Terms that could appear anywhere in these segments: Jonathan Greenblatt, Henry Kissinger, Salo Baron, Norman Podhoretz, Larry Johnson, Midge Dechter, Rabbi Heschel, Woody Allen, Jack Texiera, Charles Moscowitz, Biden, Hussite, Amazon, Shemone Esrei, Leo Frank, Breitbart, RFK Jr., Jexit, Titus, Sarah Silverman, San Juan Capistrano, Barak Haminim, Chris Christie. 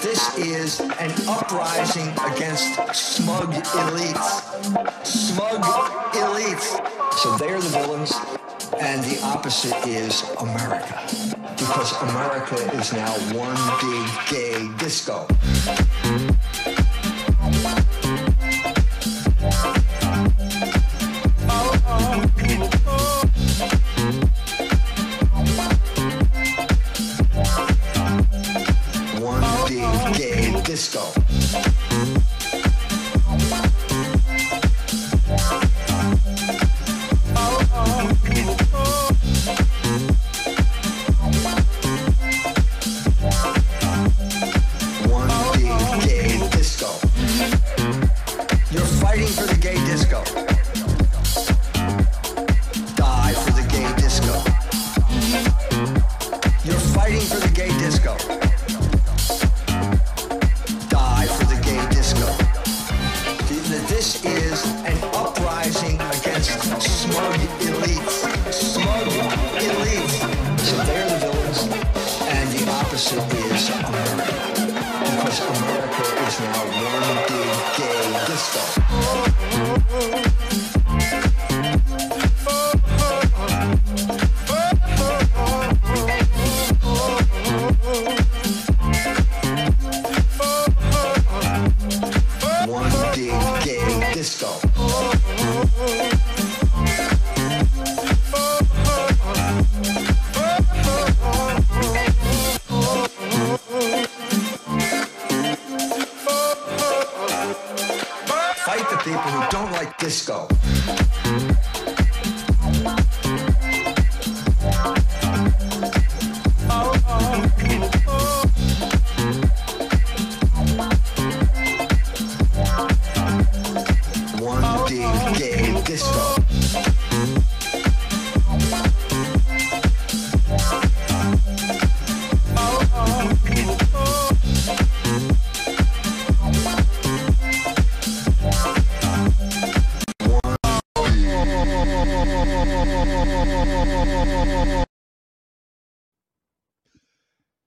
This is an uprising against smug elites. Smug elites. So they are the villains, and the opposite is America. Because America is now one big gay disco.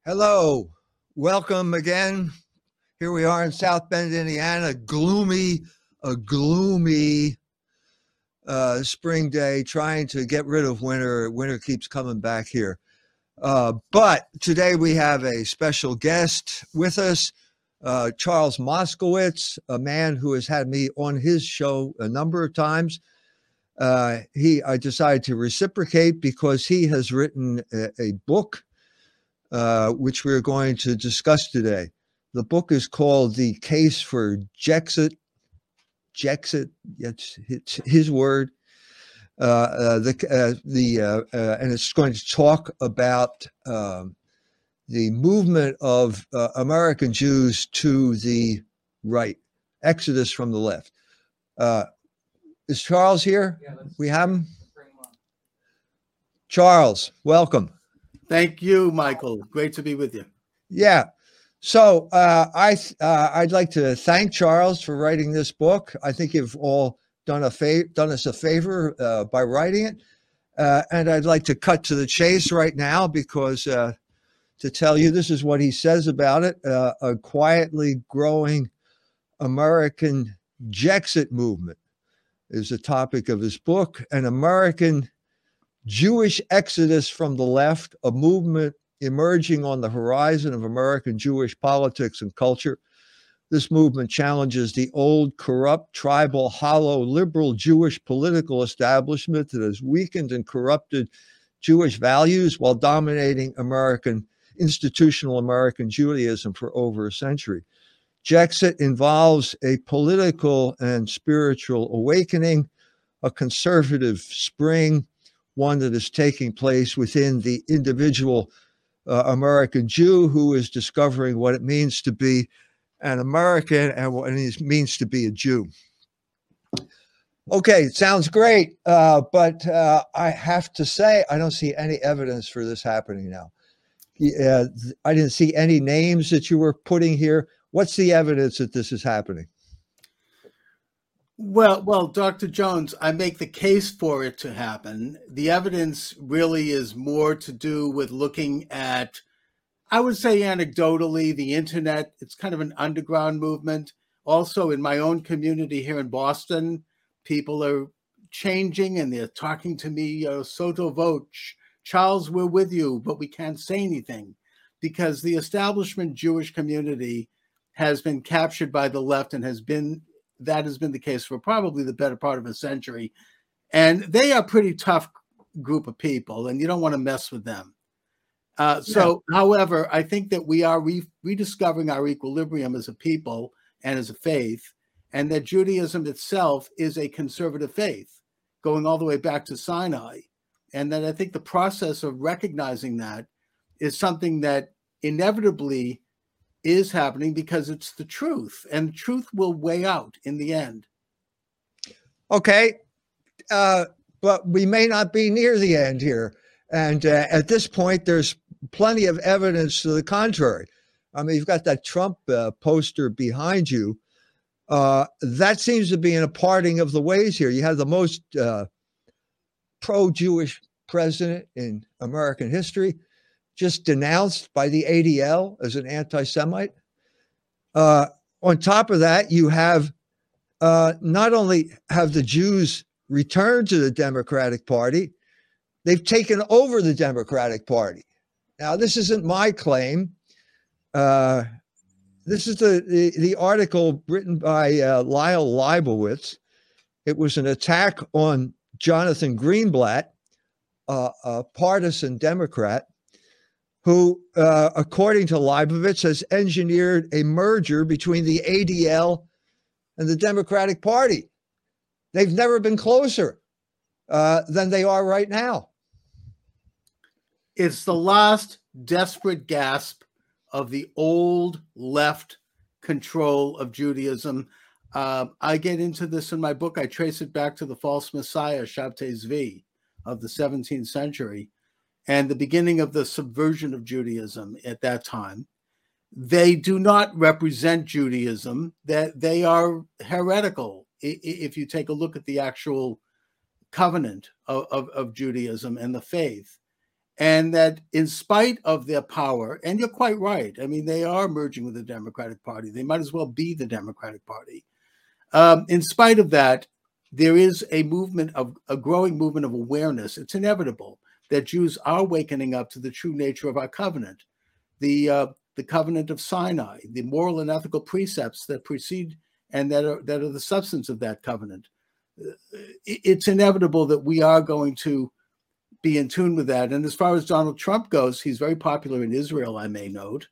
Hello, welcome again. Here we are in South Bend, Indiana. A gloomy spring day, trying to get rid of winter. Winter keeps coming back here. But today we have a special guest with us, Charles Moscowitz, a man who has had me on his show a number of times. I decided to reciprocate because he has written a book which we're going to discuss today. The book is called The Case for Jexit. Jexit, it's his word. And it's going to talk about the movement of American Jews to the right, exodus from the left. Is Charles here? Yeah, we have him. Charles, welcome. Thank you, Michael. Great to be with you. Yeah. So I'd like to thank Charles for writing this book. I think you've all done us a favor by writing it. And I'd like to cut to the chase right now because to tell you this is what he says about it, a quietly growing American Jexit movement is the topic of his book, an American Jewish exodus from the left, a movement emerging on the horizon of American Jewish politics and culture. This movement challenges the old, corrupt, tribal, hollow, liberal Jewish political establishment that has weakened and corrupted Jewish values while dominating institutional American Judaism for over a century. Jexit involves a political and spiritual awakening, a conservative spring, one that is taking place within the individual American Jew who is discovering what it means to be an American and what it means to be a Jew. Okay, sounds great, but I have to say I don't see any evidence for this happening now. I didn't see any names that you were putting here. What's the evidence that this is happening? Well, Dr. Jones, I make the case for it to happen. The evidence really is more to do with looking at I would say anecdotally, the internet, it's kind of an underground movement. Also in my own community here in Boston, people are changing and they're talking to me sotto voce. Charles, we're with you, but we can't say anything because the establishment Jewish community has been captured by the left and has been the case for probably the better part of a century. And they are a pretty tough group of people, and you don't want to mess with them. However, I think that we are rediscovering our equilibrium as a people and as a faith, and that Judaism itself is a conservative faith, going all the way back to Sinai. And that I think the process of recognizing that is something that inevitably is happening because it's the truth, and truth will weigh out in the end. Okay. But we may not be near the end here. And at this point, there's plenty of evidence to the contrary. I mean, you've got that Trump poster behind you. That seems to be in a parting of the ways here. You have the most pro-Jewish president in American history, just denounced by the ADL as an anti-Semite. On top of that, you have not only have the Jews returned to the Democratic Party, they've taken over the Democratic Party. Now, this isn't my claim. This is the article written by Lyle Leibovitz. It was an attack on Jonathan Greenblatt, a partisan Democrat, who, according to Leibovitz, has engineered a merger between the ADL and the Democratic Party. They've never been closer than they are right now. It's the last desperate gasp of the old left control of Judaism. I get into this in my book. I trace it back to the false messiah, Shabtai Zvi, of the 17th century, and the beginning of the subversion of Judaism at that time. They do not represent Judaism. They are heretical if you take a look at the actual covenant of Judaism and the faith. And that in spite of their power, and you're quite right, I mean, they are merging with the Democratic Party. They might as well be the Democratic Party. In spite of that, there is a movement of a growing movement of awareness. It's inevitable that Jews are wakening up to the true nature of our covenant, the covenant of Sinai, the moral and ethical precepts that precede and that are the substance of that covenant. It's inevitable that we are going to be in tune with that. And as far as Donald Trump goes, he's very popular in Israel, I may note.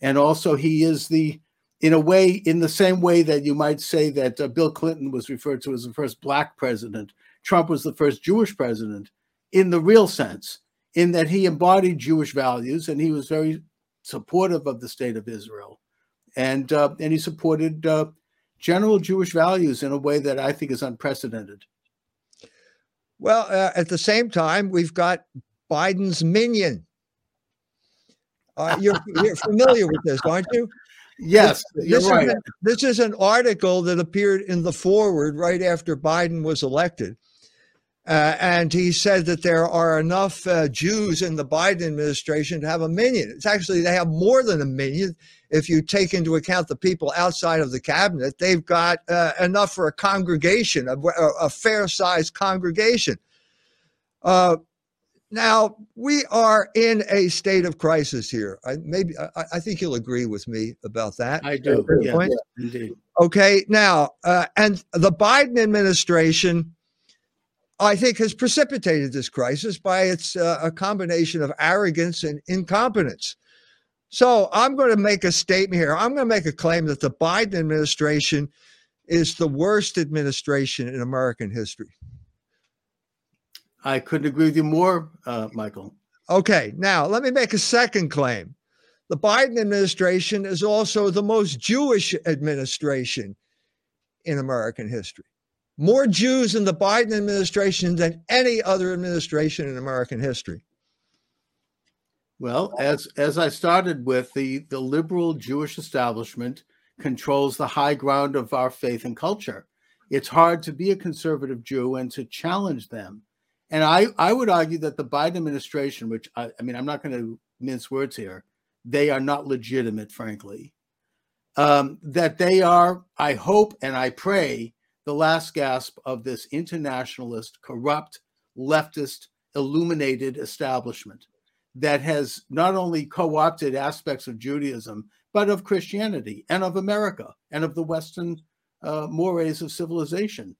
And also he is in the same way that you might say that Bill Clinton was referred to as the first black president, Trump was the first Jewish president in the real sense, in that he embodied Jewish values and he was very supportive of the state of Israel. And he supported general Jewish values in a way that I think is unprecedented. Well, at the same time, we've got Biden's minion. You're familiar with this, aren't you? Yes, you're right. This is an article that appeared in the foreword right after Biden was elected. And he said that there are enough Jews in the Biden administration to have a minion. It's actually, they have more than a minion. If you take into account the people outside of the cabinet, they've got enough for a congregation, a fair-sized congregation. Now, we are in a state of crisis here. I think you'll agree with me about that. I do. Yeah, indeed. Okay, now, and the Biden administration, I think, has precipitated this crisis by its a combination of arrogance and incompetence. So I'm going to make a statement here. I'm going to make a claim that the Biden administration is the worst administration in American history. I couldn't agree with you more, Michael. Okay, now let me make a second claim. The Biden administration is also the most Jewish administration in American history. More Jews in the Biden administration than any other administration in American history. Well, as I started with, the liberal Jewish establishment controls the high ground of our faith and culture. It's hard to be a conservative Jew and to challenge them. And I would argue that the Biden administration, which I'm not going to mince words here, they are not legitimate, frankly, that they are, I hope and I pray, the last gasp of this internationalist, corrupt, leftist, illuminated establishment that has not only co-opted aspects of Judaism, but of Christianity and of America and of the Western mores of civilization.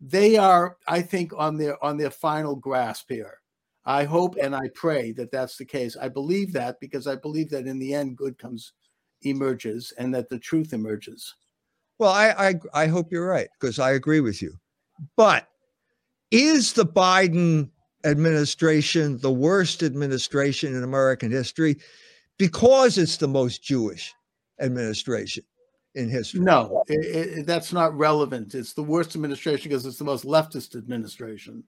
They are, I think, on their final grasp here. I hope and I pray that that's the case. I believe that because I believe that in the end, good emerges and that the truth emerges. Well, I hope you're right, because I agree with you. But is the Biden administration the worst administration in American history because it's the most Jewish administration in history? No, that's not relevant. It's the worst administration because it's the most leftist administration.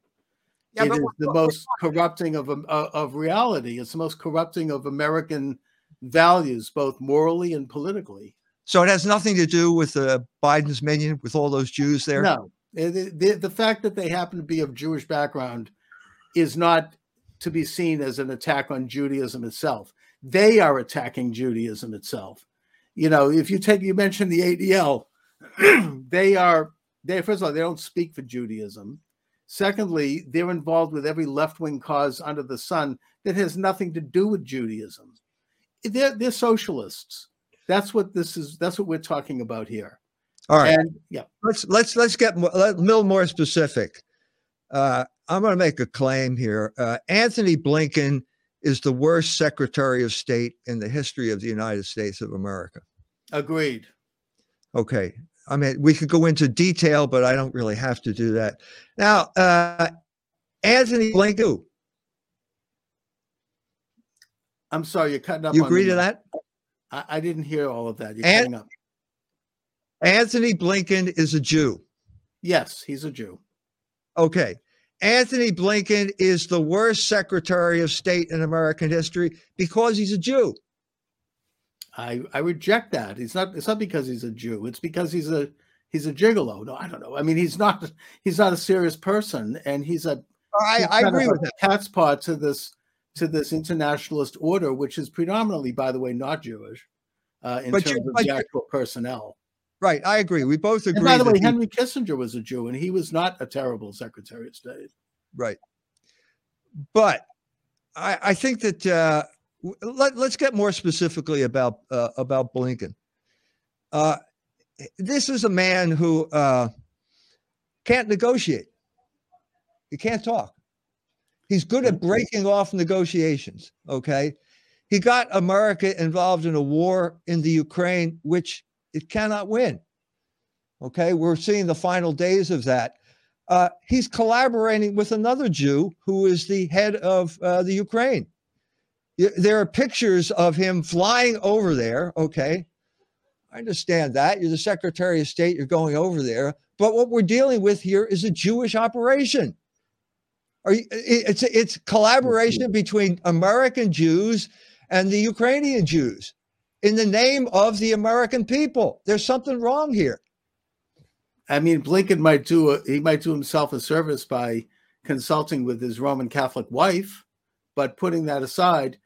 Yeah, it is the most corrupting of reality. It's the most corrupting of American values, both morally and politically. So it has nothing to do with Biden's minion, with all those Jews there? No. The fact that they happen to be of Jewish background is not to be seen as an attack on Judaism itself. They are attacking Judaism itself. You know, if you take, you mentioned the ADL, first of all, they don't speak for Judaism. Secondly, they're involved with every left-wing cause under the sun that has nothing to do with Judaism. They're socialists. That's what this is. That's what we're talking about here. All right. And, yeah. Let's get more specific. I'm going to make a claim here. Anthony Blinken is the worst Secretary of State in the history of the United States of America. Agreed. Okay. I mean, we could go into detail, but I don't really have to do that. Now, Anthony Blinken. I'm sorry, you're cutting up. You agree to that? I didn't hear all of that. You're cutting up. Anthony Blinken is a Jew. Yes, he's a Jew. Okay. Anthony Blinken is the worst Secretary of State in American history because he's a Jew. I reject that. It's not because he's a Jew. It's because he's a gigolo. No, I don't know. I mean, he's not a serious person, and I agree with that. Cat's paw to this internationalist order, which is predominantly, by the way, not Jewish in terms of the actual personnel. Right, I agree. We both agree. And by the way, Henry Kissinger was a Jew, and he was not a terrible Secretary of State. Right. But I think that let's get more specifically about Blinken. This is a man who can't negotiate. He can't talk. He's good at breaking off negotiations, okay? He got America involved in a war in the Ukraine, which it cannot win. Okay, we're seeing the final days of that. He's collaborating with another Jew who is the head of the Ukraine. There are pictures of him flying over there. Okay, I understand that. You're the Secretary of State. You're going over there. But what we're dealing with here is a Jewish operation. It's collaboration between American Jews and the Ukrainian Jews. In the name of the American people, there's something wrong here. I mean, Blinken might do himself a service by consulting with his Roman Catholic wife, but putting that aside,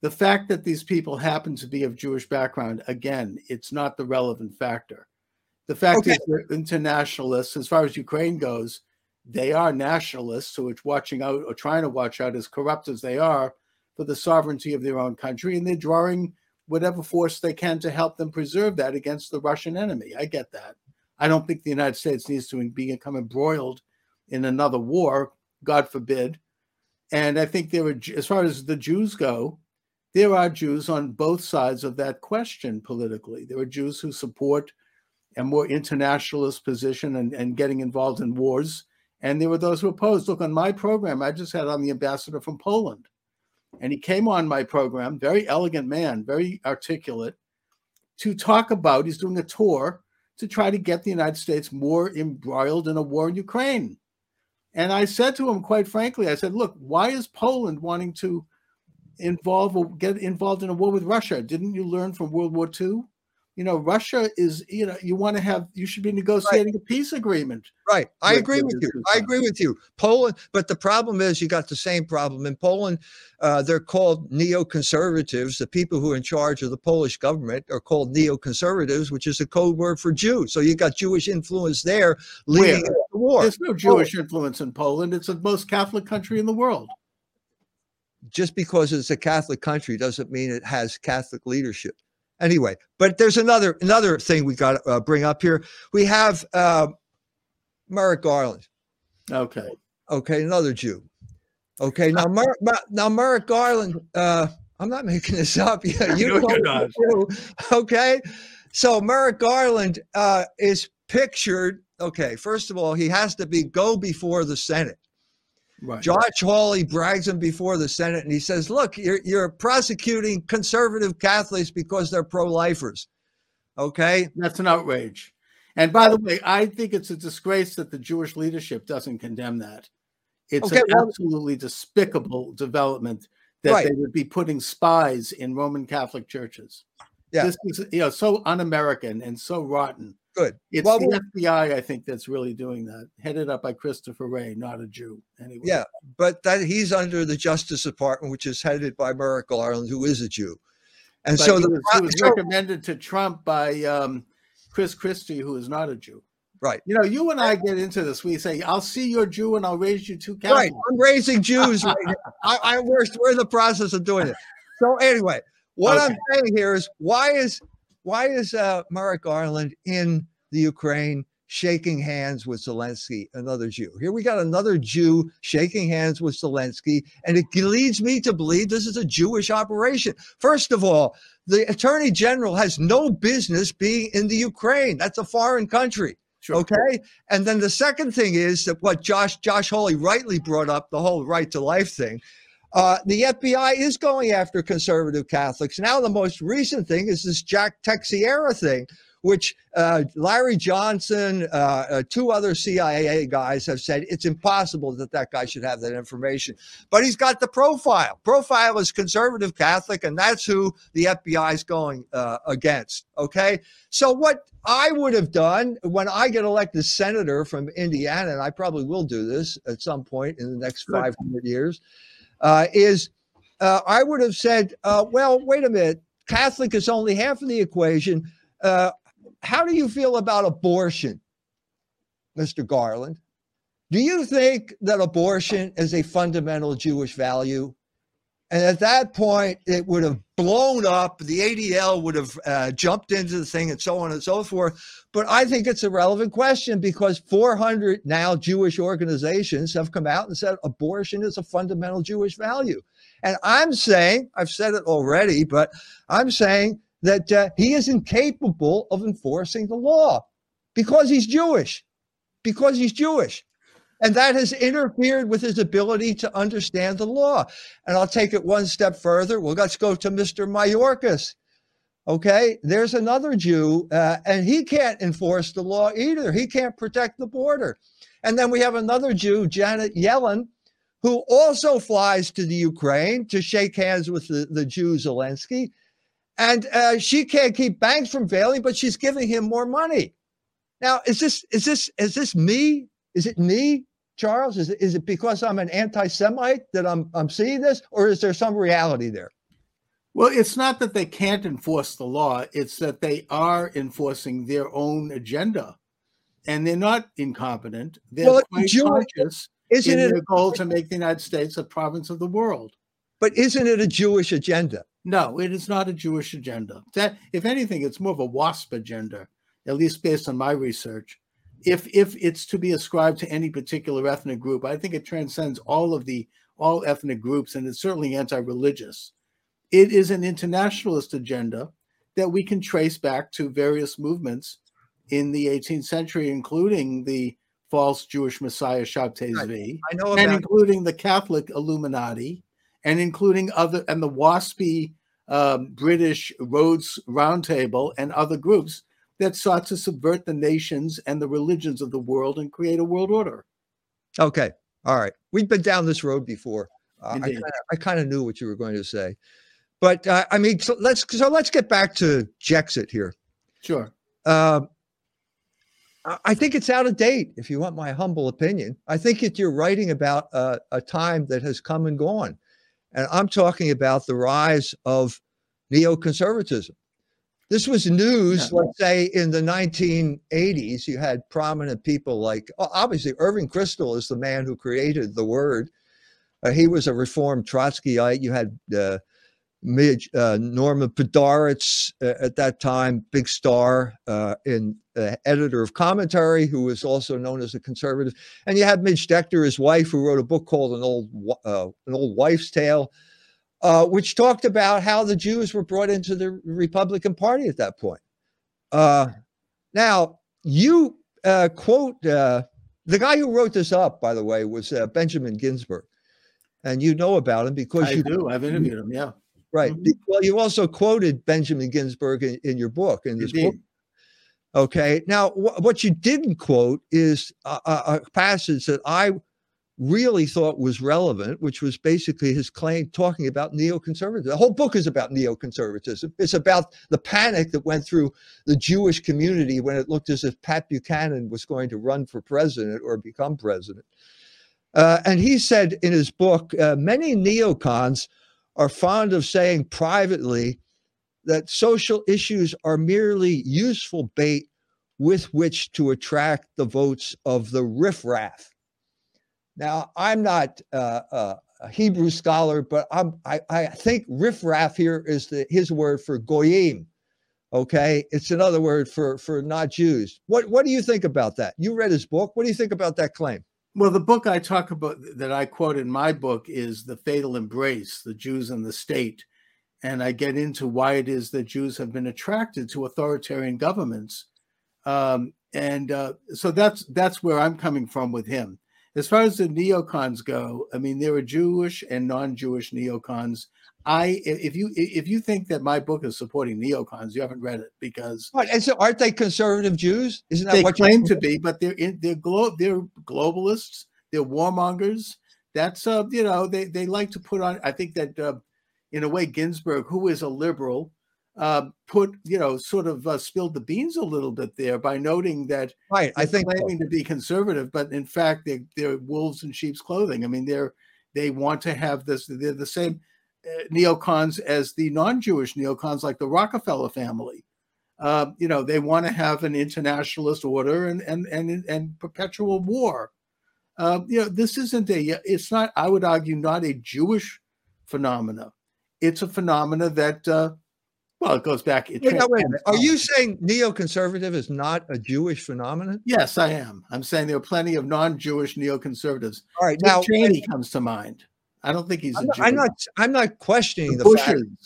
the fact that these people happen to be of Jewish background, again, it's not the relevant factor. The fact is they're internationalists. As far as Ukraine goes, they are nationalists, so it's watching out or trying to watch out, as corrupt as they are, for the sovereignty of their own country, and they're drawing whatever force they can to help them preserve that against the Russian enemy. I get that. I don't think the United States needs to become embroiled in another war, God forbid. And I think as far as the Jews go, there are Jews on both sides of that question politically. There are Jews who support a more internationalist position and getting involved in wars. And there were those who opposed. Look, on my program, I just had on the ambassador from Poland. And he came on my program, very elegant man, very articulate, to talk about, he's doing a tour to try to get the United States more embroiled in a war in Ukraine. And I said to him, quite frankly, I said, look, why is Poland wanting to get involved in a war with Russia? Didn't you learn from World War II? you know, Russia is, you know, you should be negotiating a peace agreement. Right. I agree with you. I agree with you. Poland. But the problem is you got the same problem in Poland. They're called neoconservatives. The people who are in charge of the Polish government are called neoconservatives, which is a code word for Jews. So you got Jewish influence there leading to the war. There's no Jewish influence in Poland. It's the most Catholic country in the world. Just because it's a Catholic country doesn't mean it has Catholic leadership. Anyway, but there's another thing we got to bring up here. We have Merrick Garland. Okay, another Jew. Okay, now Merrick Garland. I'm not making this up. Yeah, you're not. Okay, so Merrick Garland is pictured. Okay, first of all, he has to go before the Senate. Right. Josh Hawley brags him before the Senate, and he says, look, you're prosecuting conservative Catholics because they're pro-lifers. Okay? That's an outrage. And by the way, I think it's a disgrace that the Jewish leadership doesn't condemn that. It's an absolutely despicable development that they would be putting spies in Roman Catholic churches. Yeah. This is so un-American and so rotten. Good. It's the FBI, I think, that's really doing that, headed up by Christopher Wray, not a Jew. Anyway. Yeah, but he's under the Justice Department, which is headed by Merrick Garland, who is a Jew. And he was recommended to Trump by Chris Christie, who is not a Jew. Right. You know, you and I get into this. We say, I'll see you're Jew and I'll raise you two Catholics. Right. I'm raising Jews right now. We're in the process of doing it. So anyway, I'm saying here is why is Merrick Garland in the Ukraine shaking hands with Zelensky, another Jew? Here we got another Jew shaking hands with Zelensky, and it leads me to believe this is a Jewish operation. First of all, the Attorney General has no business being in the Ukraine. That's a foreign country. Sure. Okay? And then the second thing is that what Josh Hawley rightly brought up, the whole right to life thing, the FBI is going after conservative Catholics. Now, the most recent thing is this Jack Texiera thing, which Larry Johnson, two other CIA guys have said it's impossible that guy should have that information. But he's got the profile. Profile is conservative Catholic, and that's who the FBI is going against. Okay? So what I would have done when I get elected senator from Indiana, and I probably will do this at some point in the next 500 years, I would have said, well, wait a minute, Catholic is only half of the equation. How do you feel about abortion, Mr. Garland? Do you think that abortion is a fundamental Jewish value? And at that point, it would have blown up. The ADL would have jumped into the thing and so on and so forth. But I think it's a relevant question because 400 now Jewish organizations have come out and said abortion is a fundamental Jewish value. And I'm saying, I've said it already, but I'm saying that he is incapable of enforcing the law because he's Jewish, And that has interfered with his ability to understand the law. And I'll take it one step further. Well, let's go to Mr. Mayorkas. Okay, there's another Jew, and he can't enforce the law either. He can't protect the border. And then we have another Jew, Janet Yellen, who also flies to the Ukraine to shake hands with the Jew Zelensky. And she can't keep banks from failing, but she's giving him more money. Now, is this me? Is it me, Charles? Is it because I'm an anti-Semite that I'm seeing this, or is there some reality there? Well, it's not that they can't enforce the law. It's that they are enforcing their own agenda, and they're not incompetent. They're quite conscious in their goal to make the United States a province of the world. But isn't it a Jewish agenda? No, it is not a Jewish agenda. That, if anything, it's more of a WASP agenda, at least based on my research. If it's to be ascribed to any particular ethnic group, I think it transcends all ethnic groups, and it's certainly anti-religious. It is an internationalist agenda that we can trace back to various movements in the 18th century, including the false Jewish messiah Shabtai Zvi, and including the Catholic Illuminati, and including the WASPy British Rhodes Roundtable and other groups that sought to subvert the nations and the religions of the world and create a world order. Okay. All right. We've been down this road before. I kind of knew what you were going to say. But let's get back to Jexit here. Sure. I think it's out of date, if you want my humble opinion. I think that you're writing about a time that has come and gone. And I'm talking about the rise of neoconservatism. This was news, let's say, in the 1980s. You had prominent people like, obviously, Irving Kristol is the man who created the word. He was a reformed Trotskyite. You had Norman Podhoretz at that time, big star in editor of Commentary, who was also known as a conservative. And you had Midge Dechter, his wife, who wrote a book called An Old Wife's Tale, which talked about how the Jews were brought into the Republican Party at that point. Now, you quote, the guy who wrote this up, by the way, was Benjamin Ginsberg. And you know about him because I do. I've interviewed him. Yeah. Right. Mm-hmm. Well, you also quoted Benjamin Ginsberg in your book, in this book. Okay. Now, what you didn't quote is a passage that I really thought was relevant, which was basically his claim talking about neoconservatism. The whole book is about neoconservatism. It's about the panic that went through the Jewish community when it looked as if Pat Buchanan was going to run for president or become president. And he said in his book, many neocons are fond of saying privately that social issues are merely useful bait with which to attract the votes of the riffraff. Now, I'm not a Hebrew scholar, but I think riffraff here is his word for goyim. Okay, it's another word for not Jews. What do you think about that? You read his book. What do you think about that claim? Well, the book I talk about that I quote in my book is The Fatal Embrace, The Jews and the State. And I get into why it is that Jews have been attracted to authoritarian governments. So that's where I'm coming from with him. As far as the neocons go, I mean, there are Jewish and non-Jewish neocons. If you think that my book is supporting neocons, you haven't read it because so aren't they conservative Jews? Isn't that they what claim to be? But they're globalists. They're warmongers. That's they like to put on. I think that in a way, Ginsburg, who is a liberal, spilled the beans a little bit there by noting that claiming to be conservative, but in fact they're wolves in sheep's clothing. I mean, they want to have this. They're the same neocons as the non-Jewish neocons, like the Rockefeller family. They want to have an internationalist order and perpetual war. This isn't it's not, I would argue, not a Jewish phenomena. It's a phenomena that. Well, it goes back. Wait a minute. Are you saying neoconservative is not a Jewish phenomenon? Yes, I am. I'm saying there are plenty of non-Jewish neoconservatives. All right, now Cheney comes to mind. I don't think he's a Jew. I'm not questioning questioning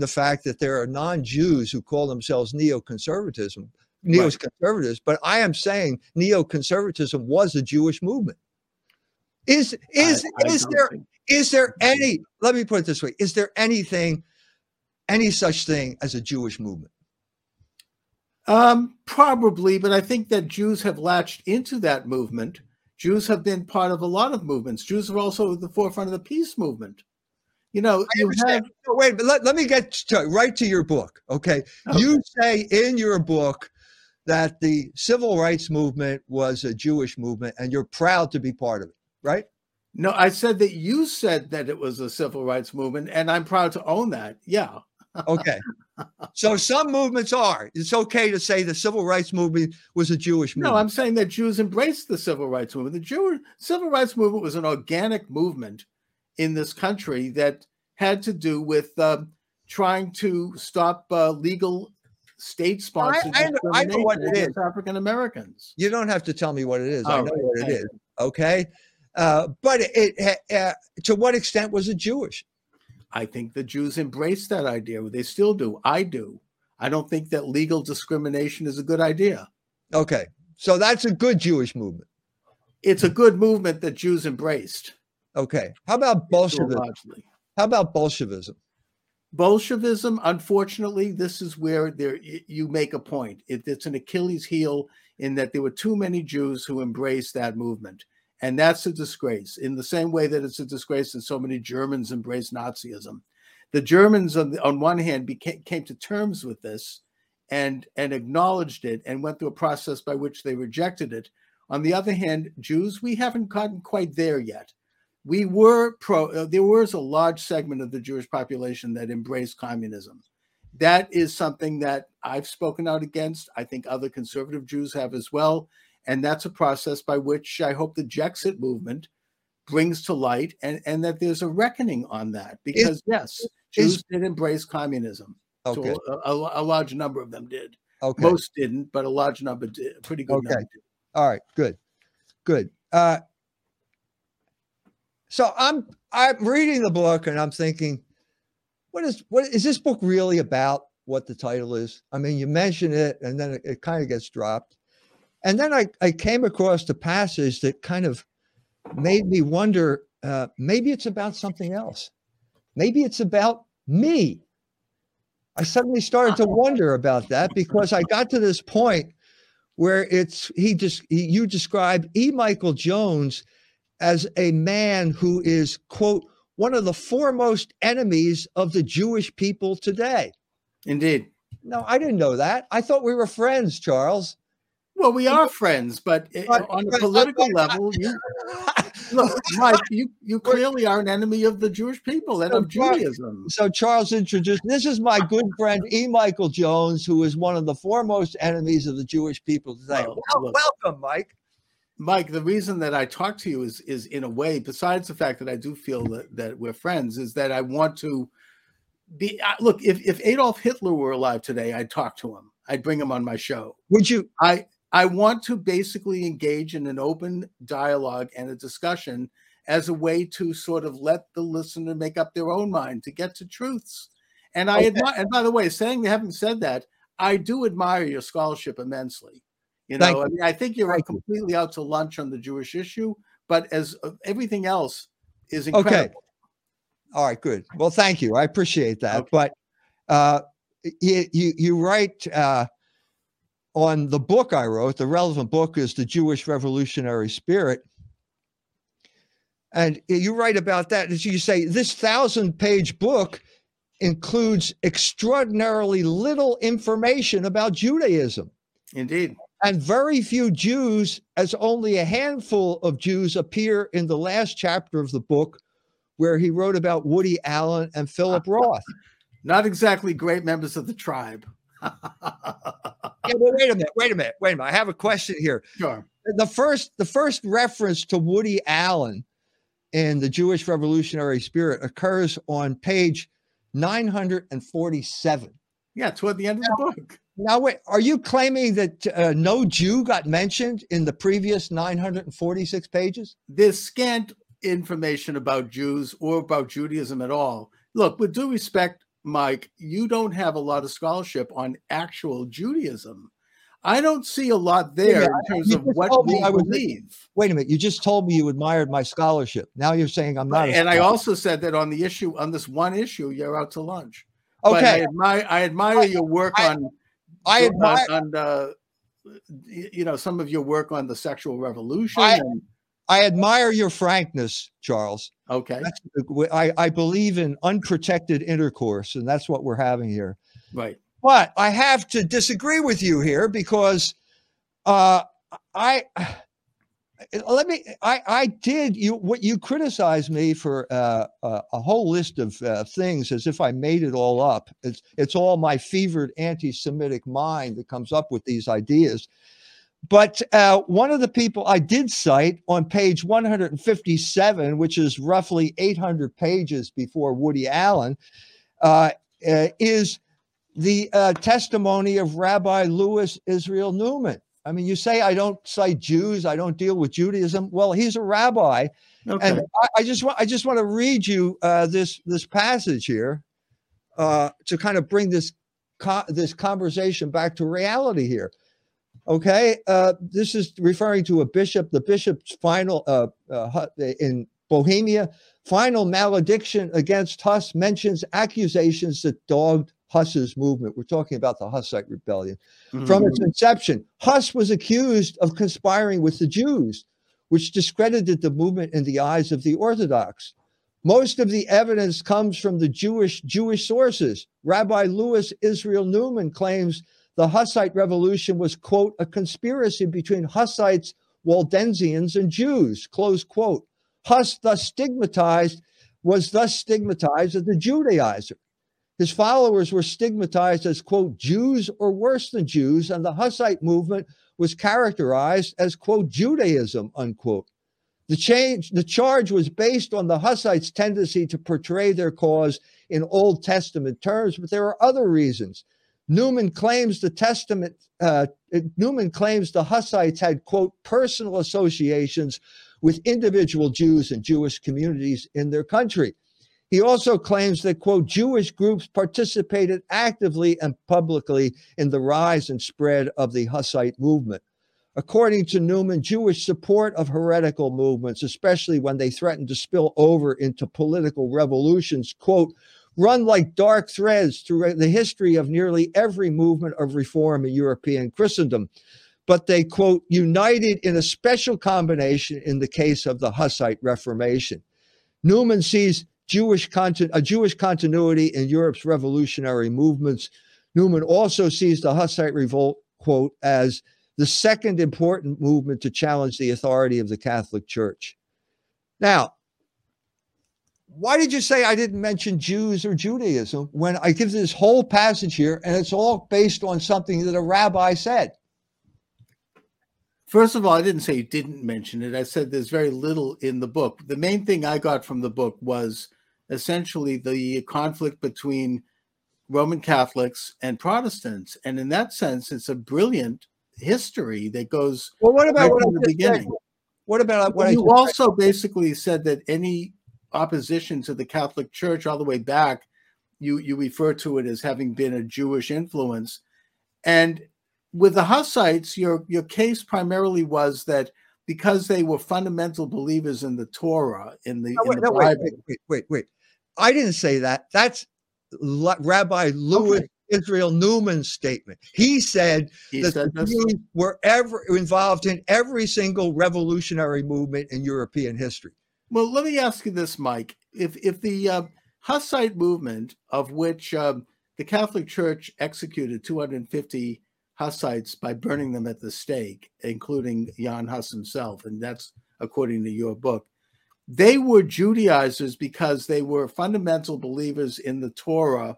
the fact that there are non-Jews who call themselves neoconservatives. But I am saying neoconservatism was a Jewish movement. Let me put it this way: is there anything? Any such thing as a Jewish movement? Probably, but I think that Jews have latched into that movement. Jews have been part of a lot of movements. Jews are also at the forefront of the peace movement. Let me get right to your book. Okay. You say in your book that the civil rights movement was a Jewish movement, and you're proud to be part of it, right? No, I said that you said that it was a civil rights movement, and I'm proud to own that. Yeah. Okay. So some movements are. It's okay to say the civil rights movement was a Jewish movement. No, I'm saying that Jews embraced the civil rights movement. The Jewish civil rights movement was an organic movement in this country that had to do with trying to stop legal state-sponsored discrimination against African Americans. You don't have to tell me what it is. I know what it is. Okay. But to what extent was it Jewish? I think the Jews embraced that idea. They still do. I do. I don't think that legal discrimination is a good idea. Okay. So that's a good Jewish movement. It's a good movement that Jews embraced. Okay. How about Bolshevism? Bolshevism, unfortunately, this is where you make a point. It's an Achilles heel in that there were too many Jews who embraced that movement. And that's a disgrace in the same way that it's a disgrace that so many Germans embraced Nazism. The Germans, on one hand, came to terms with this and acknowledged it and went through a process by which they rejected it. On the other hand, Jews, we haven't gotten quite there yet. We were there was a large segment of the Jewish population that embraced communism. That is something that I've spoken out against. I think other conservative Jews have as well. And that's a process by which I hope the Jexit movement brings to light, and that there's a reckoning on that. Because, yes, Jews did embrace communism. Okay. So a large number of them did. Okay. Most didn't, but a large number did. Pretty good number did. All right. Good. Good. So I'm reading the book and I'm thinking, what is this book really about? What the title is? I mean, you mention it and then it kind of gets dropped. And then I came across the passage that kind of made me wonder, maybe it's about something else. Maybe it's about me. I suddenly started to wonder about that because I got to this point where you describe E. Michael Jones as a man who is, quote, one of the foremost enemies of the Jewish people today. Indeed. No, I didn't know that. I thought we were friends, Charles. Well, we are friends, but on a political level, Mike, you clearly are an enemy of the Jewish people and of Judaism. So Charles introduced, this is my good friend, E. Michael Jones, who is one of the foremost enemies of the Jewish people today. Well, welcome, Mike. Mike, the reason that I talk to you is in a way, besides the fact that I do feel that we're friends, is that I want to be. Look, if Adolf Hitler were alive today, I'd talk to him. I'd bring him on my show. Would you? I want to basically engage in an open dialogue and a discussion as a way to sort of let the listener make up their own mind to get to truths. And I admire. And by the way, having said that, I do admire your scholarship immensely. You know, I mean, I think you're completely out to lunch on the Jewish issue, but as everything else is incredible. Okay. All right, good. Well, thank you. I appreciate that. Okay. But you write on the book I wrote, the relevant book is The Jewish Revolutionary Spirit. And you write about that. As you say, this 1,000-page book includes extraordinarily little information about Judaism. Indeed. And very few Jews, as only a handful of Jews appear in the last chapter of the book, where he wrote about Woody Allen and Philip Roth. Not exactly great members of the tribe. Yeah, well, wait a minute. I have a question here. Sure. The first reference to Woody Allen in The Jewish Revolutionary Spirit occurs on page 947. Yeah, toward the end of the book. Now, wait, are you claiming that no Jew got mentioned in the previous 946 pages? There's scant information about Jews or about Judaism at all. Look, with due respect, Mike, you don't have a lot of scholarship on actual Judaism. I don't see a lot there in terms of what we believe. Wait a minute. You just told me you admired my scholarship. Now you're saying I'm not. And I also said that on the issue, on this one issue, you're out to lunch. Okay. But I admire your work on... I admire some of your work on the sexual revolution. I admire your frankness, Charles. Okay. I believe in unprotected intercourse, and that's what we're having here. Right. But I have to disagree with you here because what you criticized me for a whole list of things as if I made it all up. It's all my fevered anti-Semitic mind that comes up with these ideas. But one of the people I did cite on page 157, which is roughly 800 pages before Woody Allen, is the testimony of Rabbi Louis Israel Newman. I mean, you say I don't cite Jews, I don't deal with Judaism. Well, he's a rabbi, okay. And I just want to read you this passage here to kind of bring this conversation back to reality here. Okay, this is referring to a bishop. The bishop's final in Bohemia, final malediction against Hus mentions accusations that dogged Hus's movement. We're talking about the Hussite rebellion. Mm-hmm. From its inception, Hus was accused of conspiring with the Jews, which discredited the movement in the eyes of the Orthodox. Most of the evidence comes from the Jewish sources. Rabbi Louis Israel Newman claims the Hussite revolution was, quote, a conspiracy between Hussites, Waldensians, and Jews, close quote. Hus was thus stigmatized as a Judaizer. His followers were stigmatized as, quote, Jews or worse than Jews, and the Hussite movement was characterized as, quote, Judaism, unquote. The charge was based on the Hussites' tendency to portray their cause in Old Testament terms, but there are other reasons. Newman claims the Hussites had, quote, personal associations with individual Jews and Jewish communities in their country. He also claims that, quote, Jewish groups participated actively and publicly in the rise and spread of the Hussite movement. According to Newman, Jewish support of heretical movements, especially when they threatened to spill over into political revolutions, quote, run like dark threads through the history of nearly every movement of reform in European Christendom. But they, quote, united in a special combination in the case of the Hussite Reformation. Newman sees a Jewish continuity in Europe's revolutionary movements. Newman also sees the Hussite revolt, quote, as the second important movement to challenge the authority of the Catholic Church. Now, why did you say I didn't mention Jews or Judaism when I give this whole passage here, and it's all based on something that a rabbi said? First of all, I didn't say you didn't mention it. I said there's very little in the book. The main thing I got from the book was essentially the conflict between Roman Catholics and Protestants. And in that sense, it's a brilliant history that goes right from the beginning. You also basically said that any opposition to the Catholic Church all the way back, you refer to it as having been a Jewish influence. And with the Hussites, your case primarily was that because they were fundamental believers in the Torah, in the Bible. Wait. I didn't say that. That's Rabbi Louis Israel Newman's statement. He said the Jews were involved in every single revolutionary movement in European history. Well, let me ask you this, Mike. If the Hussite movement, of which the Catholic Church executed 250 Hussites by burning them at the stake, including Jan Hus himself, and that's according to your book. They were Judaizers because they were fundamental believers in the Torah,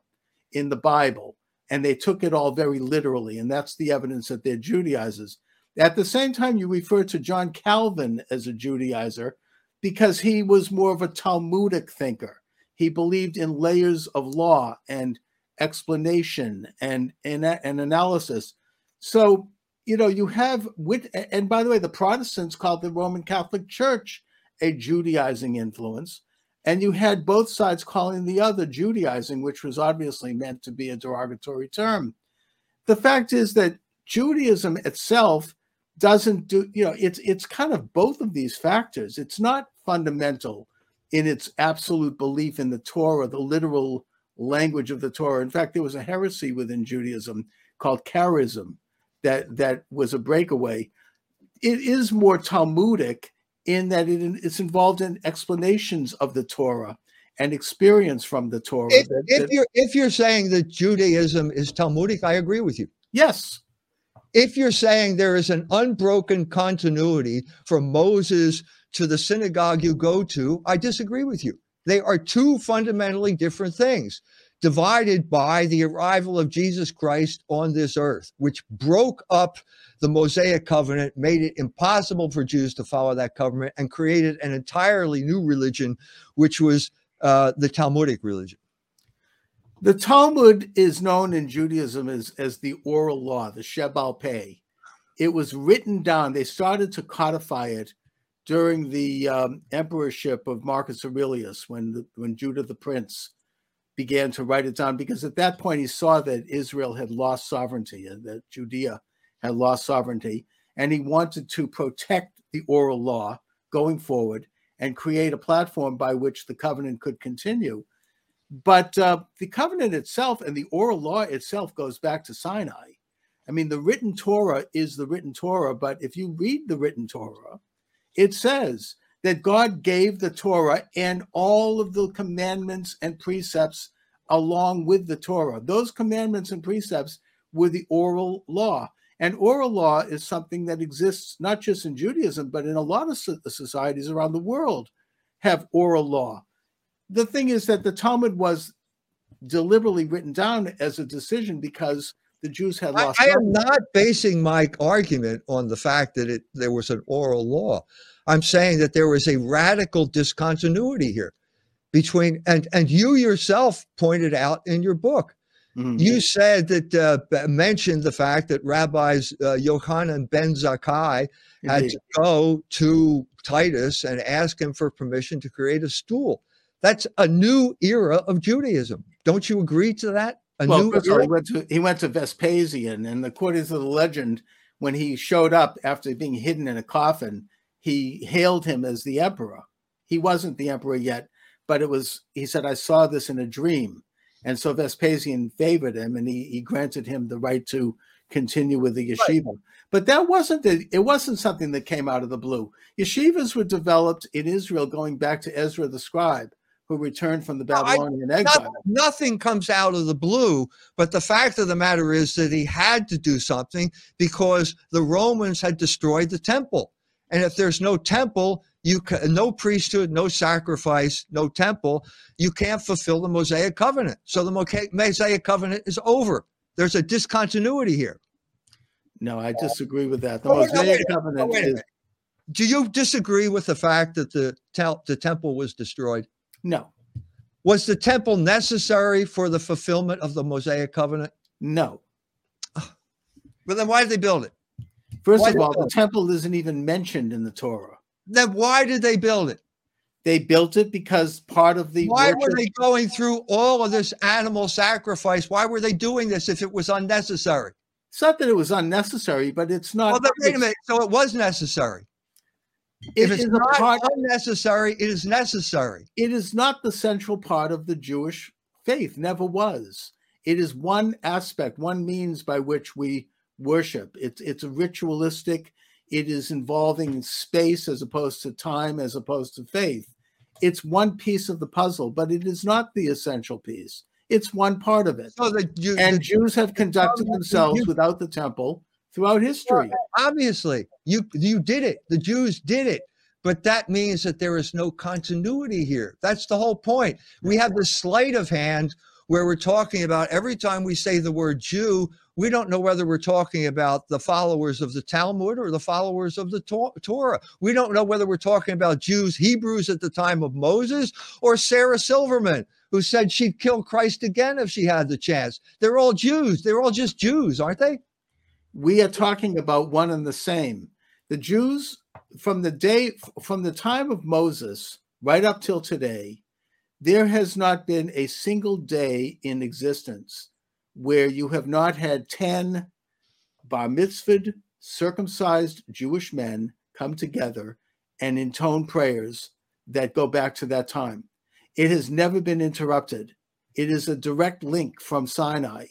in the Bible, and they took it all very literally, and that's the evidence that they're Judaizers. At the same time, you refer to John Calvin as a Judaizer because he was more of a Talmudic thinker. He believed in layers of law and explanation and analysis. So, you have, and by the way, the Protestants called the Roman Catholic Church a Judaizing influence, and you had both sides calling the other Judaizing, which was obviously meant to be a derogatory term. The fact is that Judaism itself doesn't do, it's kind of both of these factors. It's not fundamental in its absolute belief in the Torah, the literal language of the Torah. In fact, there was a heresy within Judaism called charism, that was a breakaway. It is more Talmudic in that it's involved in explanations of the Torah and experience from the Torah. If you're saying that Judaism is Talmudic, I agree with you. Yes. If you're saying there is an unbroken continuity from Moses to the synagogue you go to, I disagree with you. They are two fundamentally different things, divided by the arrival of Jesus Christ on this earth, which broke up the Mosaic covenant, made it impossible for Jews to follow that covenant, and created an entirely new religion, which was the Talmudic religion. The Talmud is known in Judaism as the oral law, the Shebaal Peh. It was written down. They started to codify it during the emperorship of Marcus Aurelius, when Judah the Prince began to write it down, because at that point he saw that Israel had lost sovereignty, that Judea had lost sovereignty, and he wanted to protect the oral law going forward and create a platform by which the covenant could continue. But the covenant itself and the oral law itself goes back to Sinai. I mean, the written Torah is the written Torah, but if you read the written Torah, it says that God gave the Torah and all of the commandments and precepts along with the Torah. Those commandments and precepts with the oral law. And oral law is something that exists not just in Judaism, but in a lot of societies around the world have oral law. The thing is that the Talmud was deliberately written down as a decision because the Jews had lost. I am not basing my argument on the fact that there was an oral law. I'm saying that there was a radical discontinuity here between, and you yourself pointed out in your book. Mm-hmm. You said that, mentioned the fact that rabbis Yochanan ben Zakkai had to go to Titus and ask him for permission to create a stool. That's a new era of Judaism. Don't you agree to that? He went to Vespasian, and according to the legend, when he showed up after being hidden in a coffin, he hailed him as the emperor. He wasn't the emperor yet, but he said, I saw this in a dream. And so Vespasian favored him, and he granted him the right to continue with the yeshiva. Right. But it wasn't something that came out of the blue. Yeshivas were developed in Israel going back to Ezra the scribe, who returned from the Babylonian exile. Nothing comes out of the blue, but the fact of the matter is that he had to do something because the Romans had destroyed the temple. And if there's no temple, no priesthood, no sacrifice, no temple, you can't fulfill the Mosaic covenant. So the Mosaic covenant is over. There's a discontinuity here. No, I disagree with that. The Mosaic covenant is. Do you disagree with the fact that the temple was destroyed? No. Was the temple necessary for the fulfillment of the Mosaic covenant? No. Well, then why did they build it? First of all, the temple isn't even mentioned in the Torah. Then why did they build it? They built it because part of the... Why were they going through all of this animal sacrifice? Why were they doing this if it was unnecessary? It's not that it was unnecessary, but it's not... Well, then, wait a minute. So it was necessary. If it's not unnecessary, it is necessary. It is not the central part of the Jewish faith. Never was. It is one aspect, one means by which we worship. It's a ritualistic... It is involving space as opposed to time, as opposed to faith. It's one piece of the puzzle, but it is not the essential piece. It's one part of it. So Jews have conducted themselves without the temple throughout history. Obviously, you did it. The Jews did it. But that means that there is no continuity here. That's the whole point. We have this sleight of hand where we're talking about every time we say the word Jew, we don't know whether we're talking about the followers of the Talmud or the followers of the Torah. We don't know whether we're talking about Jews, Hebrews at the time of Moses, or Sarah Silverman, who said she'd kill Christ again if she had the chance. They're all Jews. They're all just Jews, aren't they? We are talking about one and the same. The Jews, from the time of Moses right up till today, there has not been a single day in existence where you have not had 10 bar mitzvahed, circumcised Jewish men come together and intone prayers that go back to that time. It has never been interrupted. It is a direct link from Sinai.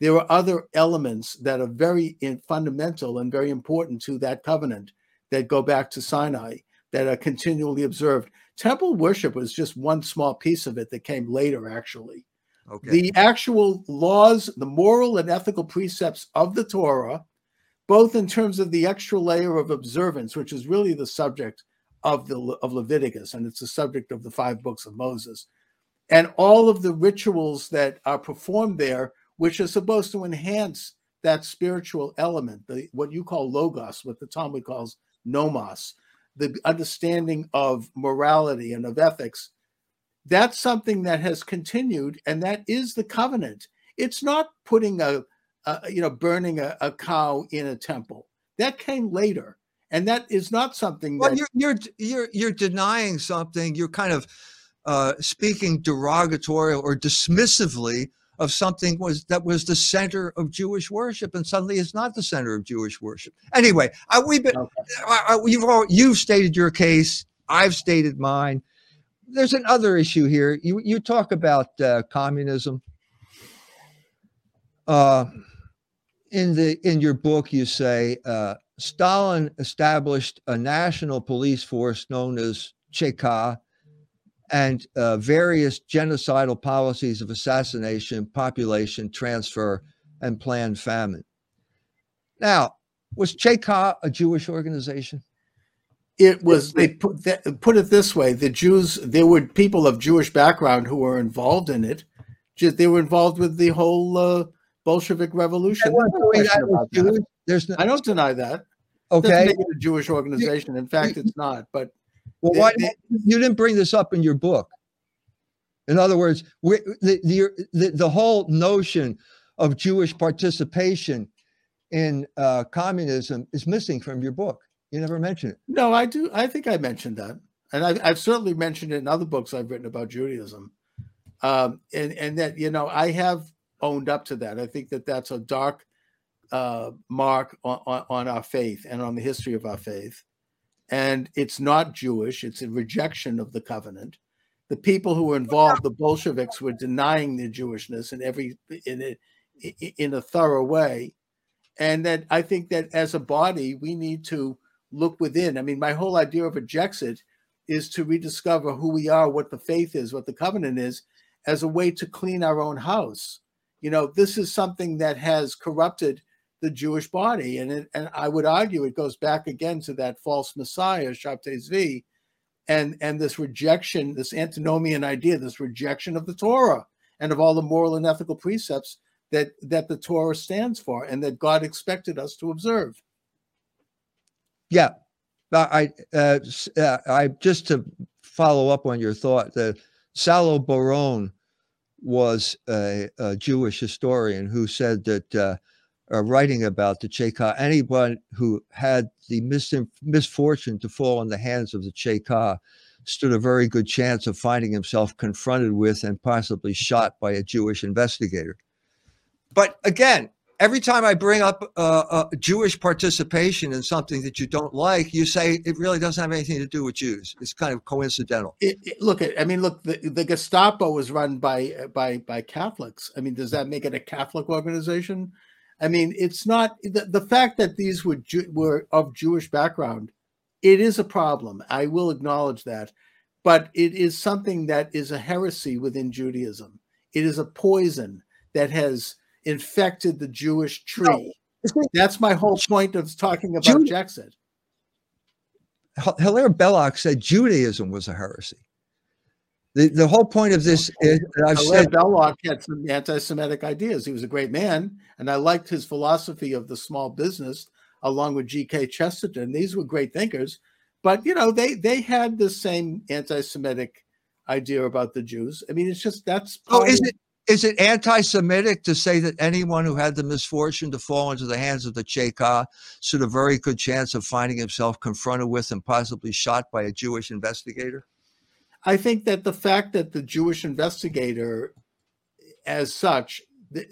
There are other elements that are very fundamental and very important to that covenant that go back to Sinai, that are continually observed. Temple worship was just one small piece of it that came later, actually. Okay. The actual laws, the moral and ethical precepts of the Torah, both in terms of the extra layer of observance, which is really the subject of Leviticus, and it's the subject of the 5 books of Moses, and all of the rituals that are performed there, which are supposed to enhance that spiritual element, what you call logos, what the Talmud calls nomos, the understanding of morality and of ethics. That's something that has continued, and that is the covenant. It's not putting burning a cow in a temple. That came later, and that is not something. Well, you're denying something. You're kind of speaking derogatory or dismissively of something that was the center of Jewish worship, and suddenly it's not the center of Jewish worship. Anyway, you've stated your case. I've stated mine. There's another issue here. You talk about communism. In your book, you say Stalin established a national police force known as CHK and various genocidal policies of assassination, population transfer, and planned famine. Now, was Cheka a Jewish organization? It was. They put it this way: the Jews, there were people of Jewish background who were involved in it. They were involved with the whole Bolshevik Revolution. I don't deny that. Okay, it's a Jewish organization. In fact, it's not. But well, why you didn't bring this up in your book? In other words, the whole notion of Jewish participation in communism is missing from your book. You never mention it. No, I do. I think I mentioned that, and I've certainly mentioned it in other books I've written about Judaism, and that I have owned up to that. I think that that's a dark mark on our faith and on the history of our faith, and it's not Jewish. It's a rejection of the covenant. The people who were involved, the Bolsheviks, were denying their Jewishness in a thorough way. And that I think that as a body, we need to look within. I mean, my whole idea of a Jexit is to rediscover who we are, what the faith is, what the covenant is, as a way to clean our own house. This is something that has corrupted the Jewish body. And I would argue it goes back again to that false Messiah, Shabtai Zvi, and this rejection, this antinomian idea, this rejection of the Torah and of all the moral and ethical precepts that the Torah stands for and that God expected us to observe. Yeah. I just to follow up on your thought, that Salo Baron was a Jewish historian who said that writing about the Cheka, anyone who had the misfortune to fall in the hands of the Cheka stood a very good chance of finding himself confronted with and possibly shot by a Jewish investigator. But again, every time I bring up Jewish participation in something that you don't like, you say it really doesn't have anything to do with Jews. It's kind of coincidental. The Gestapo was run by Catholics. I mean, does that make it a Catholic organization? I mean, it's not the fact that these were of Jewish background. It is a problem. I will acknowledge that, but it is something that is a heresy within Judaism. It is a poison that has infected the Jewish tree. No. That's my whole point of talking about Jexit. Hilaire Belloc said Judaism was a heresy. The whole point of this is that Hilaire Belloc had some anti-Semitic ideas. He was a great man, and I liked his philosophy of the small business along with G.K. Chesterton. These were great thinkers, but they had the same anti-Semitic idea about the Jews. I mean, it's just that's... Oh, is it? Is it anti-Semitic to say that anyone who had the misfortune to fall into the hands of the Cheka stood a very good chance of finding himself confronted with and possibly shot by a Jewish investigator? I think that the fact that the Jewish investigator, as such,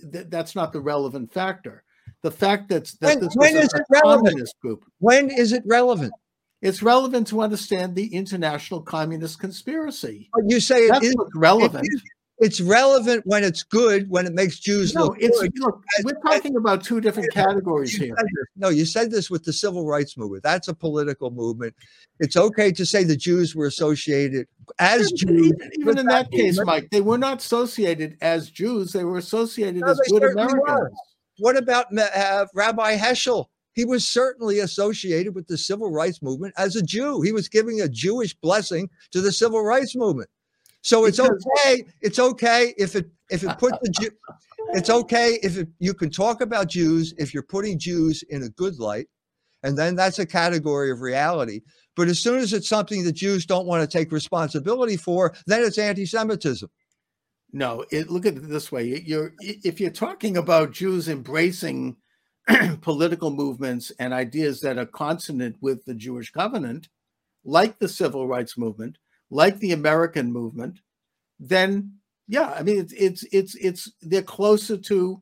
that's not the relevant factor. The fact that this was a communist group. When is it relevant? It's relevant to understand the international communist conspiracy. But you say that's what's relevant. It's relevant when it's good, when it makes Jews look good. Look, we're talking about two different categories here. No, you said this with the civil rights movement. That's a political movement. It's okay to say the Jews were associated as Jews. Even in that case, Mike, they were not associated as Jews. They were associated as good Americans. Were. What about Rabbi Heschel? He was certainly associated with the civil rights movement as a Jew. He was giving a Jewish blessing to the civil rights movement. So it's okay if you can talk about Jews if you're putting Jews in a good light, and then that's a category of reality. But as soon as it's something that Jews don't want to take responsibility for, then it's anti-Semitism. No, look at it this way: if you're talking about Jews embracing political movements and ideas that are consonant with the Jewish covenant, like the civil rights movement, like the American movement, then yeah, I mean it's they're closer to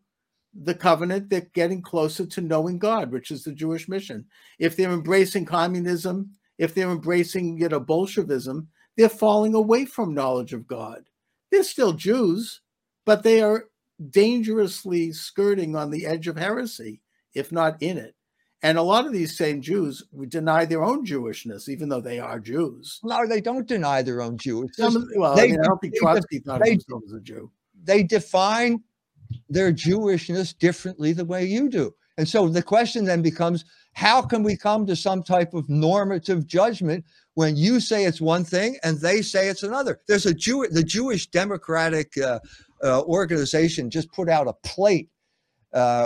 the covenant. They're getting closer to knowing God, which is the Jewish mission. If they're embracing communism, if they're embracing Bolshevism, they're falling away from knowledge of God. They're still Jews, but they are dangerously skirting on the edge of heresy, if not in it. And a lot of these same Jews deny their own Jewishness, even though they are Jews. No, they don't deny their own Jewishness. I don't think Trotsky thought of himself as a Jew. They define their Jewishness differently the way you do. And so the question then becomes, how can we come to some type of normative judgment when you say it's one thing and they say it's another? There's a the Jewish Democratic organization just put out a plate,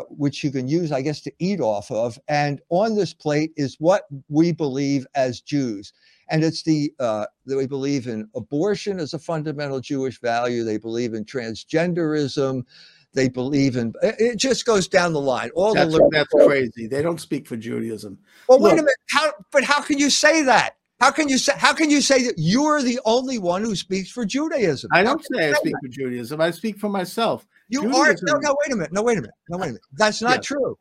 which you can use, I guess, to eat off of. And on this plate is what we believe as Jews. And it's that we believe in abortion as a fundamental Jewish value. They believe in transgenderism. They believe in, it just goes down the line. All that's crazy. They don't speak for Judaism. Well, look, wait a minute. How can you say that? How can you say that you're the only one who speaks for Judaism? I don't say I speak for Judaism. I speak for myself. You are. No, wait a minute. That's not true.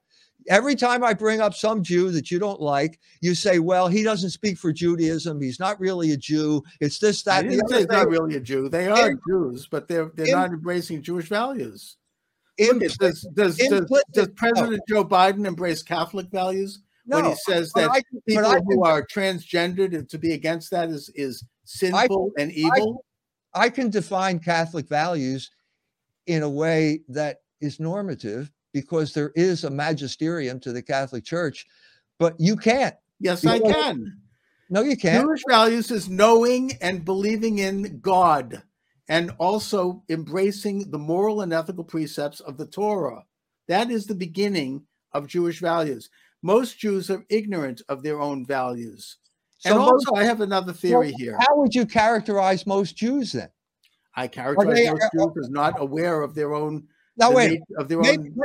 Every time I bring up some Jew that you don't like, you say, well, he doesn't speak for Judaism. He's not really a Jew. It's this, that. I didn't say he's not really a Jew. They are Jews, but they're not embracing Jewish values. Does President Joe Biden embrace Catholic values when he says that people who are transgendered and to be against that is sinful and evil? I can define Catholic values in a way that is normative because there is a magisterium to the Catholic Church, but you can't. Yes, I can. No, you can't. Jewish values is knowing and believing in God, and also embracing the moral and ethical precepts of the Torah. That is the beginning of Jewish values. Most Jews are ignorant of their own values. So and also, I have another theory here. How would you characterize most Jews then? I characterize most Jews as not aware of their own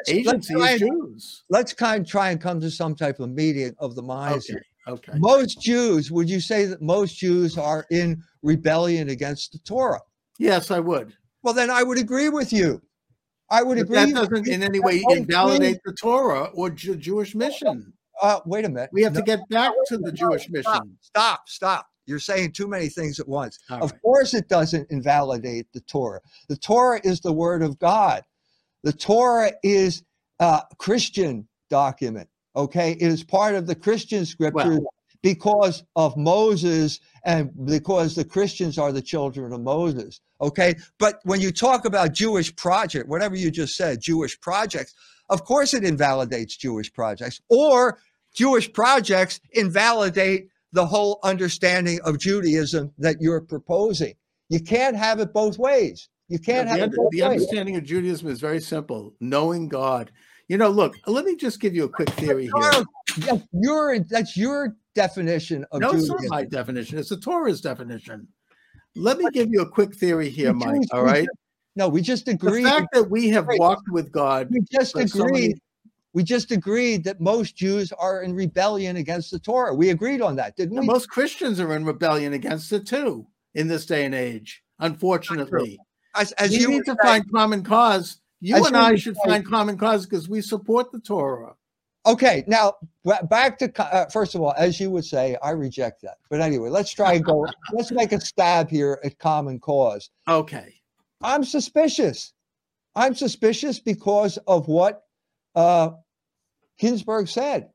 agency as Jews. Let's try and come to some type of meeting of the minds. Okay. Most Jews, would you say that most Jews are in rebellion against the Torah? Yes, I would. Well, then I would agree with you. That doesn't in any way invalidate the Torah or Jewish mission. Wait a minute. We have to get back to the Jewish mission. Stop. You're saying too many things at once. Of course it doesn't invalidate the Torah. The Torah is the word of God. The Torah is a Christian document, okay? It is part of the Christian scriptures because of Moses and because the Christians are the children of Moses, okay? But when you talk about Jewish project, whatever you just said, Jewish projects, of course it invalidates Jewish projects, or Jewish projects invalidate the whole understanding of Judaism that you're proposing. You can't have it both ways. You can't have it both ways. The understanding of Judaism is very simple, knowing God. You know, look, let me just give you a quick theory here. That's your definition of Judaism. No, it's not my definition. It's the Torah's definition. Let me give you a quick theory here, Mike, all right? No, we just agreed. The fact that we have walked with God. We just agreed that most Jews are in rebellion against the Torah. We agreed on that, didn't we? Most Christians are in rebellion against it, too, in this day and age, unfortunately. As you need to find common cause. You and I should find common cause because we support the Torah. Okay, now back to first of all, as you would say, I reject that. But anyway, let's make a stab here at common cause. Okay, I'm suspicious. Because of what Ginsberg said.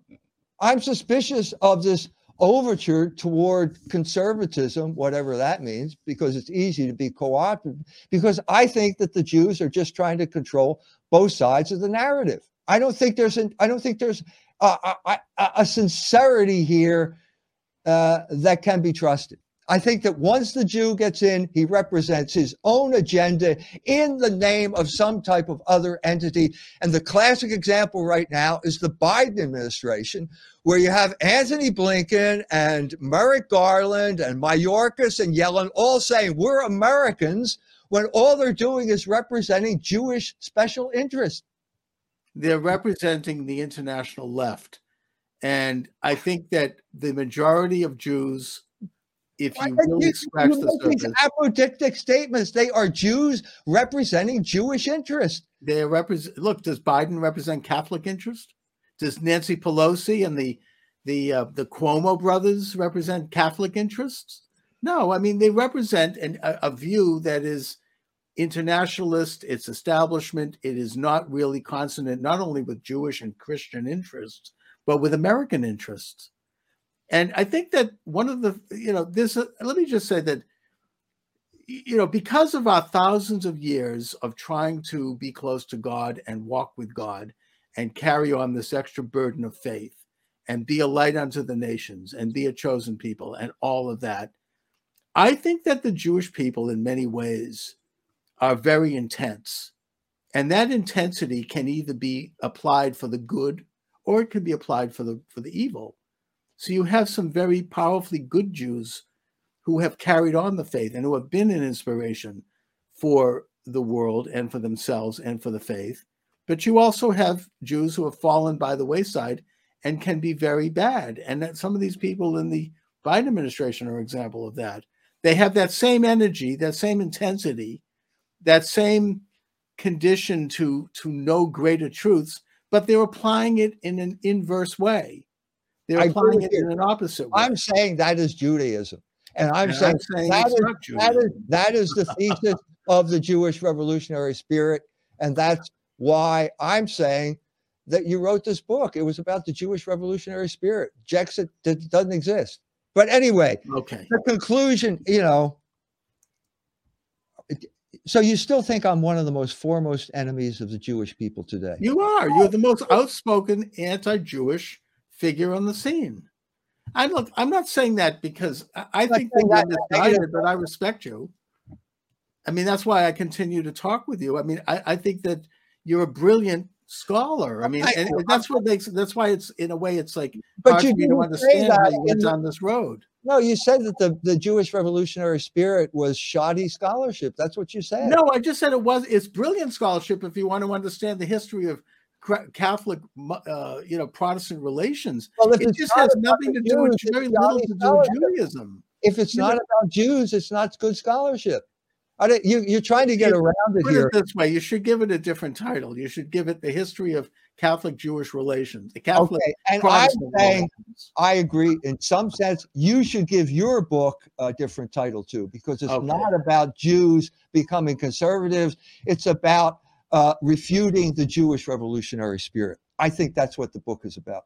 I'm suspicious of this overture toward conservatism, whatever that means, because it's easy to be co-opted. Because I think that the Jews are just trying to control both sides of the narrative. I don't think there's a sincerity here that can be trusted. I think that once the Jew gets in, he represents his own agenda in the name of some type of other entity. And the classic example right now is the Biden administration, where you have Anthony Blinken and Merrick Garland and Mayorkas and Yellen all saying, we're Americans, when all they're doing is representing Jewish special interests. They're representing the international left. And I think that the majority of Jews, if you really scratch the surface, these apodictic statements, they are Jews representing Jewish interest. They represent. Look, does Biden represent Catholic interest? Does Nancy Pelosi and the Cuomo brothers represent Catholic interests? No, I mean, they represent a view that is internationalist, it's establishment. It is not really consonant, not only with Jewish and Christian interests, but with American interests. And I think that one of the, let me just say that you know, because of our thousands of years of trying to be close to God and walk with God and carry on this extra burden of faith and be a light unto the nations and be a chosen people and all of that, I think that the Jewish people in many ways are very intense. And that intensity can either be applied for the good or it can be applied for the evil. So you have some very powerfully good Jews who have carried on the faith and who have been an inspiration for the world and for themselves and for the faith. But you also have Jews who have fallen by the wayside and can be very bad. And that some of these people in the Biden administration are an example of that. They have that same energy, that same intensity, that same condition to know greater truths, but they're applying it in an inverse way. They're applying it in an opposite way. I'm saying that is Judaism. And I'm saying that is the thesis of the Jewish revolutionary spirit. And that's why I'm saying that you wrote this book. It was about the Jewish revolutionary spirit. Jexit doesn't exist. But anyway, okay. The conclusion, you know, so you still think I'm one of the most foremost enemies of the Jewish people today? You are. You're the most outspoken anti-Jewish figure on the scene. I look, I'm not saying that because I think that you're misguided, but I respect you. I mean, that's why I continue to talk with you. I mean, I think that you're a brilliant scholar. I mean, and that's what makes. That's why it's in a way it's like. But you don't understand how you went down this road. No, you said that the Jewish revolutionary spirit was shoddy scholarship. That's what you said. No, I just said it was. It's brilliant scholarship if you want to understand the history of Catholic, you know, Protestant relations. Well, it just has nothing to do with very little to do with Judaism. If it's not about Jews, it's not good scholarship. You're trying to get around it here. Put it this way: you should give it a different title. You should give it the history of Catholic-Jewish relations. The Catholic, okay. And Protestant I'm saying, relations. I agree. In some sense, you should give your book a different title too, because it's not about Jews becoming conservatives. It's about refuting the Jewish revolutionary spirit. I think that's what the book is about.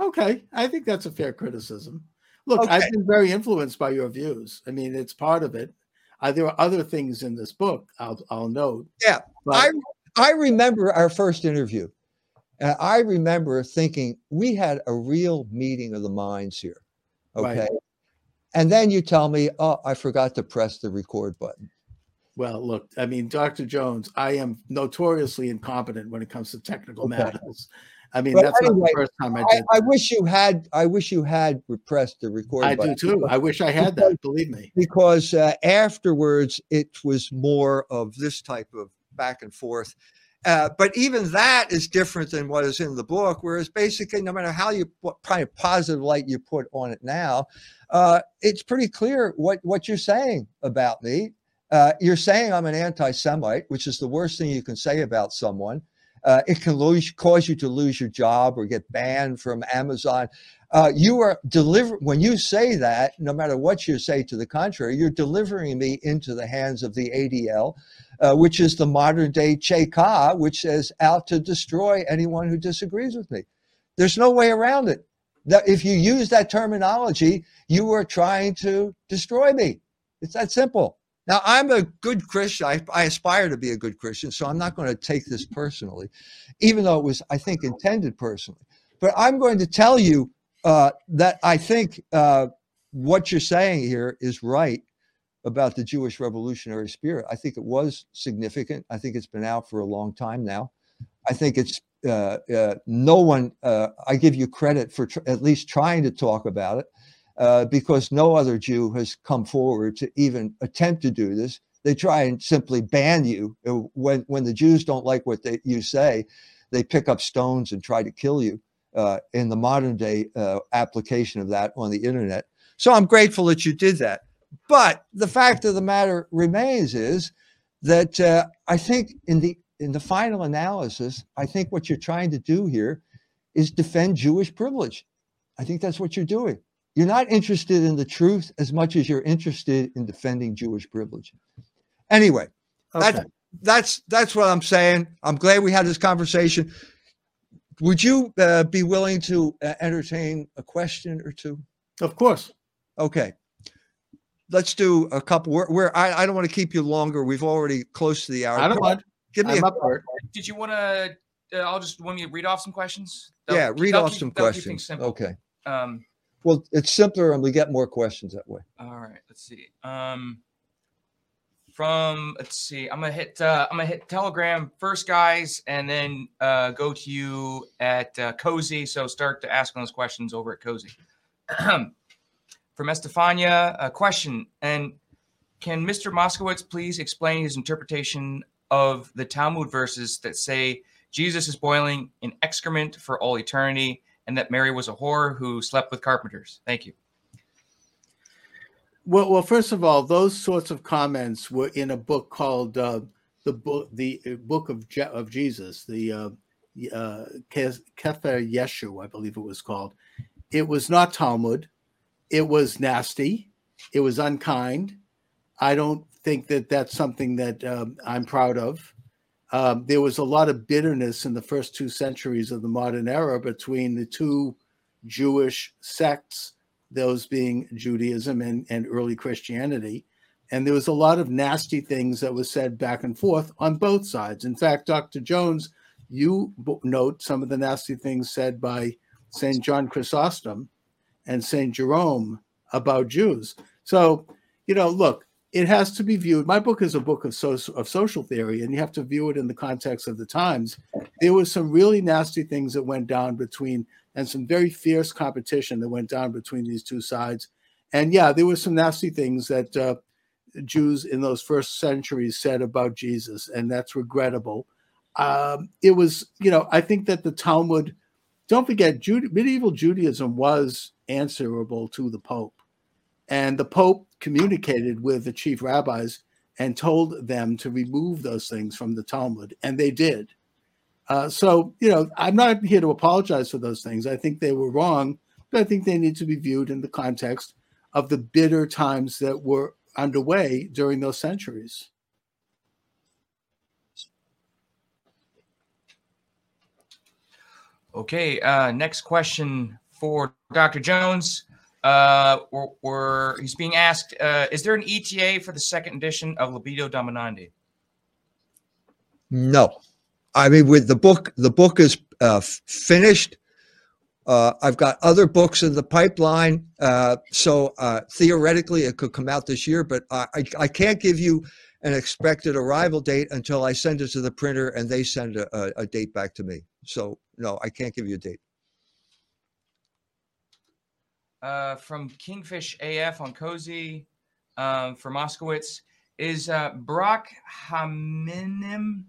Okay, I think that's a fair criticism. Look, I've been very influenced by your views. I mean, it's part of it. There are other things in this book I'll note. Yeah, I remember our first interview. And I remember thinking we had a real meeting of the minds here. Okay. Right. And then you tell me, oh, I forgot to press the record button. Well, look, I mean, Dr. Jones, I am notoriously incompetent when it comes to technical matters. I mean, but that's not the first time I did that. I wish you had repressed the record. I do too. I wish I had that, believe me. Because afterwards, it was more of this type of back and forth. But even that is different than what is in the book, whereas basically, no matter what kind of positive light you put on it now, it's pretty clear what you're saying about me. You're saying I'm an anti-Semite, which is the worst thing you can say about someone. It can cause you to lose your job or get banned from Amazon. You are when you say that, no matter what you say to the contrary, you're delivering me into the hands of the ADL, which is the modern day Cheka, which is out to destroy anyone who disagrees with me. There's no way around it. That if you use that terminology, you are trying to destroy me. It's that simple. Now, I'm a good Christian. I aspire to be a good Christian, so I'm not going to take this personally, even though it was, I think, intended personally. But I'm going to tell you that I think what you're saying here is right about the Jewish revolutionary spirit. I think it was significant. I think it's been out for a long time now. I think it's no one, I give you credit for at least trying to talk about it. Because no other Jew has come forward to even attempt to do this. They try and simply ban you. When the Jews don't like what you say, they pick up stones and try to kill you in the modern day application of that on the internet. So I'm grateful that you did that. But the fact of the matter remains is that I think in the final analysis, I think what you're trying to do here is defend Jewish privilege. I think that's what you're doing. You're not interested in the truth as much as you're interested in defending Jewish privilege. Anyway, that's what I'm saying. I'm glad we had this conversation. Would you be willing to entertain a question or two? Of course. Okay. Let's do a couple. I don't want to keep you longer. We've already close to the hour. I don't mind. Give me a part. Did you want to? I'll just want me to read off some questions. Read off some questions. Okay. Well, it's simpler and we get more questions that way. All right. Let's see. I'm gonna hit Telegram first, guys, and then go to you at Cozy. So start to ask those questions over at Cozy. From Estefania, a question. And can Mr. Moscowitz please explain his interpretation of the Talmud verses that say Jesus is boiling in excrement for all eternity and that Mary was a whore who slept with carpenters? Thank you. Well, first of all, those sorts of comments were in a book called the Book of Jesus, the Kefer Yeshu, I believe it was called. It was not Talmud. It was nasty. It was unkind. I don't think that that's something that I'm proud of. There was a lot of bitterness in the first 2 centuries of the modern era between the two Jewish sects, those being Judaism and early Christianity. And there was a lot of nasty things that was said back and forth on both sides. In fact, Dr. Jones, you note some of the nasty things said by St. John Chrysostom and St. Jerome about Jews. So, look, it has to be viewed. My book is a book of social theory, and you have to view it in the context of the times. There was some really nasty things that went down between, and some very fierce competition that went down between these two sides. And yeah, there were some nasty things that Jews in those first centuries said about Jesus, and that's regrettable. I think that the Talmud, don't forget, medieval Judaism was answerable to the Pope. And the Pope communicated with the chief rabbis and told them to remove those things from the Talmud, and they did. I'm not here to apologize for those things. I think they were wrong, but I think they need to be viewed in the context of the bitter times that were underway during those centuries. Okay, next question for Dr. Jones. He's being asked, is there an ETA for the second edition of Libido Dominandi? No. I mean, with the book is finished. I've got other books in the pipeline. So theoretically, it could come out this year, but I can't give you an expected arrival date until I send it to the printer and they send a date back to me. So, no, I can't give you a date. From Kingfish AF on Cozy, for Moscowitz, is Barak Haminim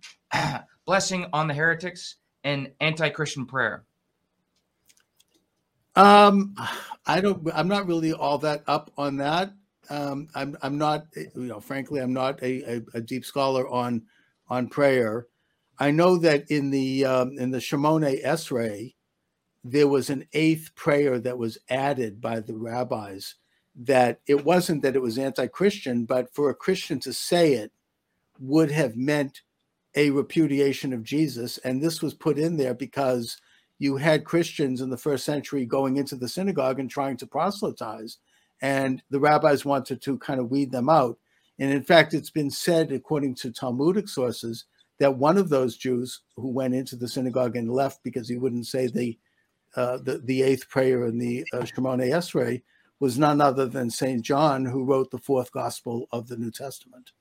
blessing on the heretics and anti-Christian prayer? I'm not really all that up on that. I'm not, frankly, I'm not a deep scholar on prayer. I know that in the Shemone Esrei, there was an 8th prayer that was added by the rabbis, that it wasn't that it was anti-Christian, but for a Christian to say it would have meant a repudiation of Jesus. And this was put in there because you had Christians in the first century going into the synagogue and trying to proselytize. And the rabbis wanted to kind of weed them out. And in fact, it's been said, according to Talmudic sources, that one of those Jews who went into the synagogue and left because he wouldn't say the 8th prayer in the Shemone Esrei was none other than St. John, who wrote the 4th Gospel of the New Testament.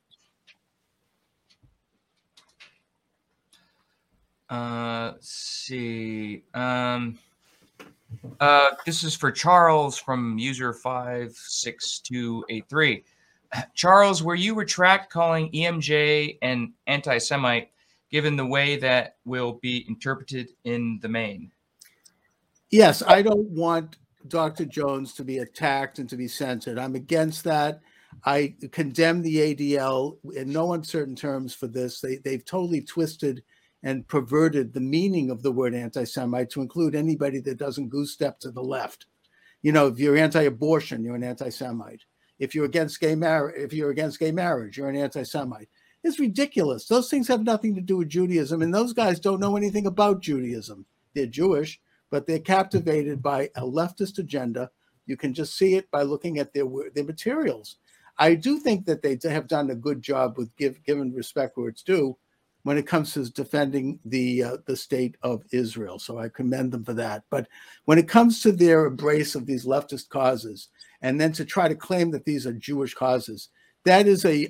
This is for Charles from user 56283. Charles, will you retract calling EMJ an anti-Semite, given the way that will be interpreted in the main? Yes, I don't want Dr. Jones to be attacked and to be censored. I'm against that. I condemn the ADL in no uncertain terms for this. They've totally twisted and perverted the meaning of the word anti-Semite to include anybody that doesn't goose step to the left. If you're anti-abortion, you're an anti-Semite. If you're against gay marriage, you're an anti-Semite. It's ridiculous. Those things have nothing to do with Judaism, and those guys don't know anything about Judaism. They're Jewish, but they're captivated by a leftist agenda. You can just see it by looking at their materials. I do think that they have done a good job with given respect where it's due when it comes to defending the state of Israel. So I commend them for that. But when it comes to their embrace of these leftist causes, and then to try to claim that these are Jewish causes, that is a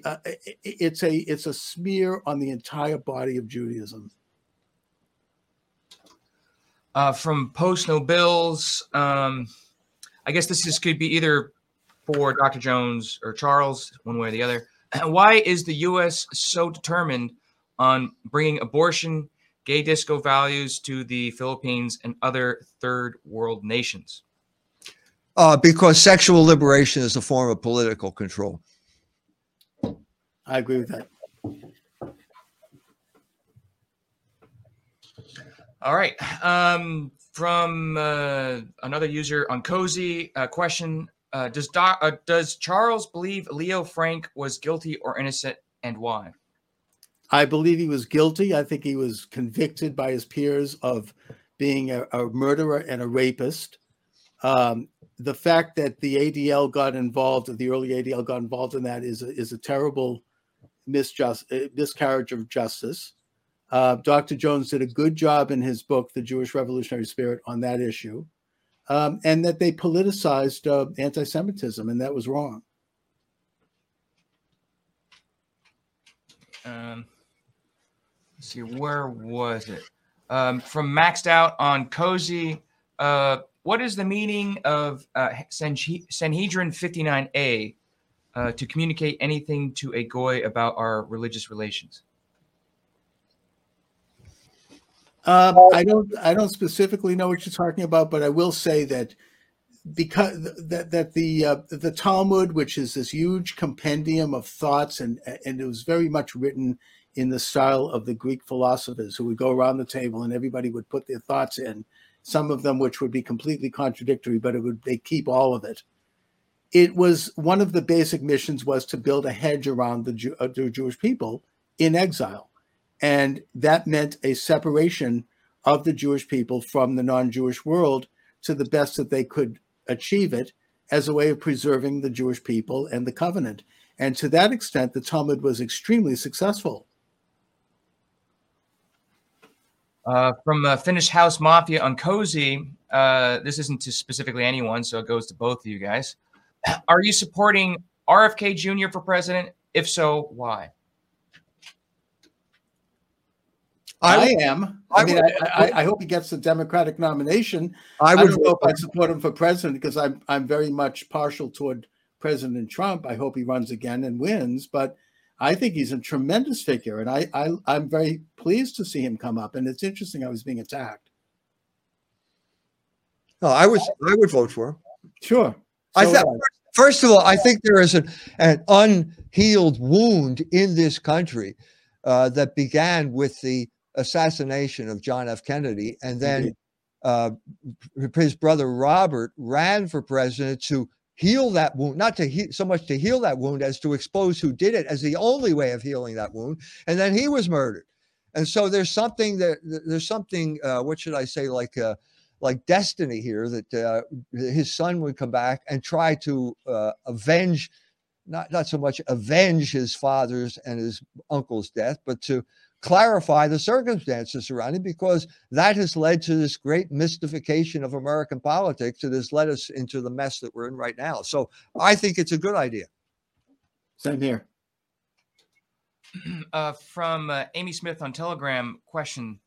smear on the entire body of Judaism. From Post No Bills, I guess this could be either for Dr. Jones or Charles, one way or the other. Why is the U.S. so determined on bringing abortion, gay disco values to the Philippines and other third world nations? Because sexual liberation is a form of political control. I agree with that. All right. From another user on Cozy, question. Does Charles believe Leo Frank was guilty or innocent, and why? I believe he was guilty. I think he was convicted by his peers of being a murderer and a rapist. The fact that the ADL got involved, or the early ADL got involved in that, is a terrible miscarriage of justice. Dr. Jones did a good job in his book, The Jewish Revolutionary Spirit, on that issue. And that they politicized anti-Semitism, and that was wrong. Let's see, where was it? From Maxed Out on Cozy, what is the meaning of Sanhedrin 59A to communicate anything to a goy about our religious relations? I don't specifically know what you're talking about, but I will say that because the Talmud, which is this huge compendium of thoughts, and it was very much written in the style of the Greek philosophers, who would go around the table and everybody would put their thoughts in, some of them which would be completely contradictory, but they keep all of it. It was one of the basic missions was to build a hedge around the Jewish people in exile. And that meant a separation of the Jewish people from the non-Jewish world to the best that they could achieve it, as a way of preserving the Jewish people and the covenant. And to that extent, the Talmud was extremely successful. From Finnish House Mafia on Cozy, this isn't to specifically anyone, so it goes to both of you guys. Are you supporting RFK Jr. for president? If so, why? I am. I hope he gets the Democratic nomination. I don't know if I'd support him for president, because I'm very much partial toward President Trump. I hope he runs again and wins, but I think he's a tremendous figure, and I'm very pleased to see him come up. And it's interesting, I was being attacked. No, I would vote for him. Sure. First of all, I think there is an unhealed wound in this country that began with the assassination of John F. Kennedy, and then his brother Robert ran for president to heal that wound, not to so much to heal that wound as to expose who did it, as the only way of healing that wound. And then he was murdered. And so there's something like destiny here, that his son would come back and try to avenge, not so much avenge his father's and his uncle's death, but to clarify the circumstances surrounding, because that has led to this great mystification of American politics that has led us into the mess that we're in right now. So I think it's a good idea. Same here. From Amy Smith on Telegram, question.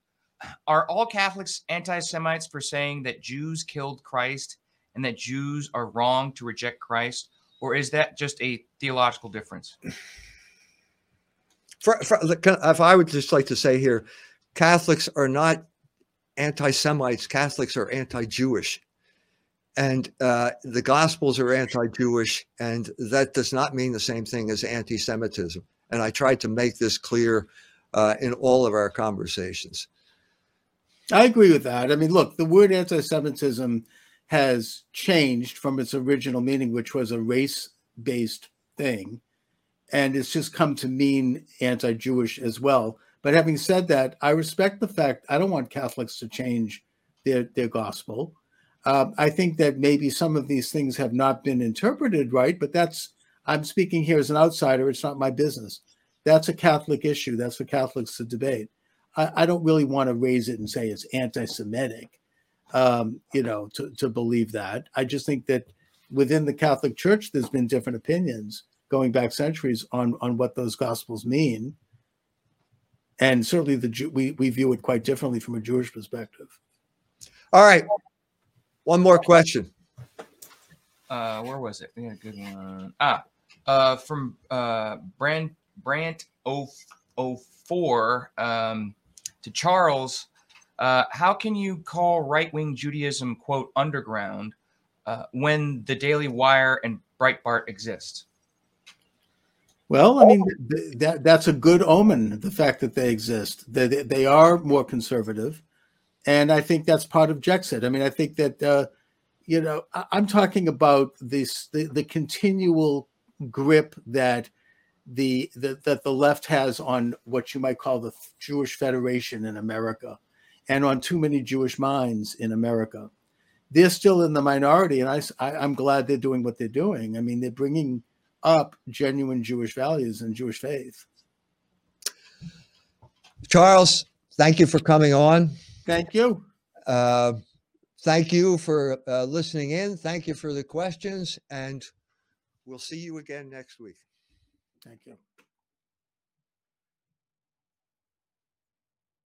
Are all Catholics anti-Semites for saying that Jews killed Christ and that Jews are wrong to reject Christ? Or is that just a theological difference? If I would just like to say here, Catholics are not anti-Semites. Catholics are anti-Jewish, and the Gospels are anti-Jewish, and that does not mean the same thing as anti-Semitism. And I tried to make this clear in all of our conversations. I agree with that. I mean, look, the word anti-Semitism has changed from its original meaning, which was a race-based thing. And it's just come to mean anti-Jewish as well. But having said that, I respect the fact, I don't want Catholics to change their gospel. I think that maybe some of these things have not been interpreted right, but that's, I'm speaking here as an outsider. It's not my business. That's a Catholic issue. That's for Catholics to debate. I don't really want to raise it and say it's anti-Semitic, to believe that. I just think that within the Catholic Church, there's been different opinions going back centuries on what those Gospels mean. And certainly we view it quite differently from a Jewish perspective. All right. One more question. Where was it? We had a good one. From Brandt 04 to Charles. How can you call right-wing Judaism, quote, underground when the Daily Wire and Breitbart exist? Well, I mean, that's a good omen, the fact that they exist. They are more conservative. And I think that's part of Jexit. I mean, I think that, I'm talking about this, the continual grip that the left has on what you might call the Jewish Federation in America and on too many Jewish minds in America. They're still in the minority, and I'm glad they're doing what they're doing. I mean, they're bringing up genuine Jewish values and Jewish faith. Charles, thank you for coming on. Thank you. Thank you for listening in. Thank you for the questions, and we'll see you again next week. Thank you.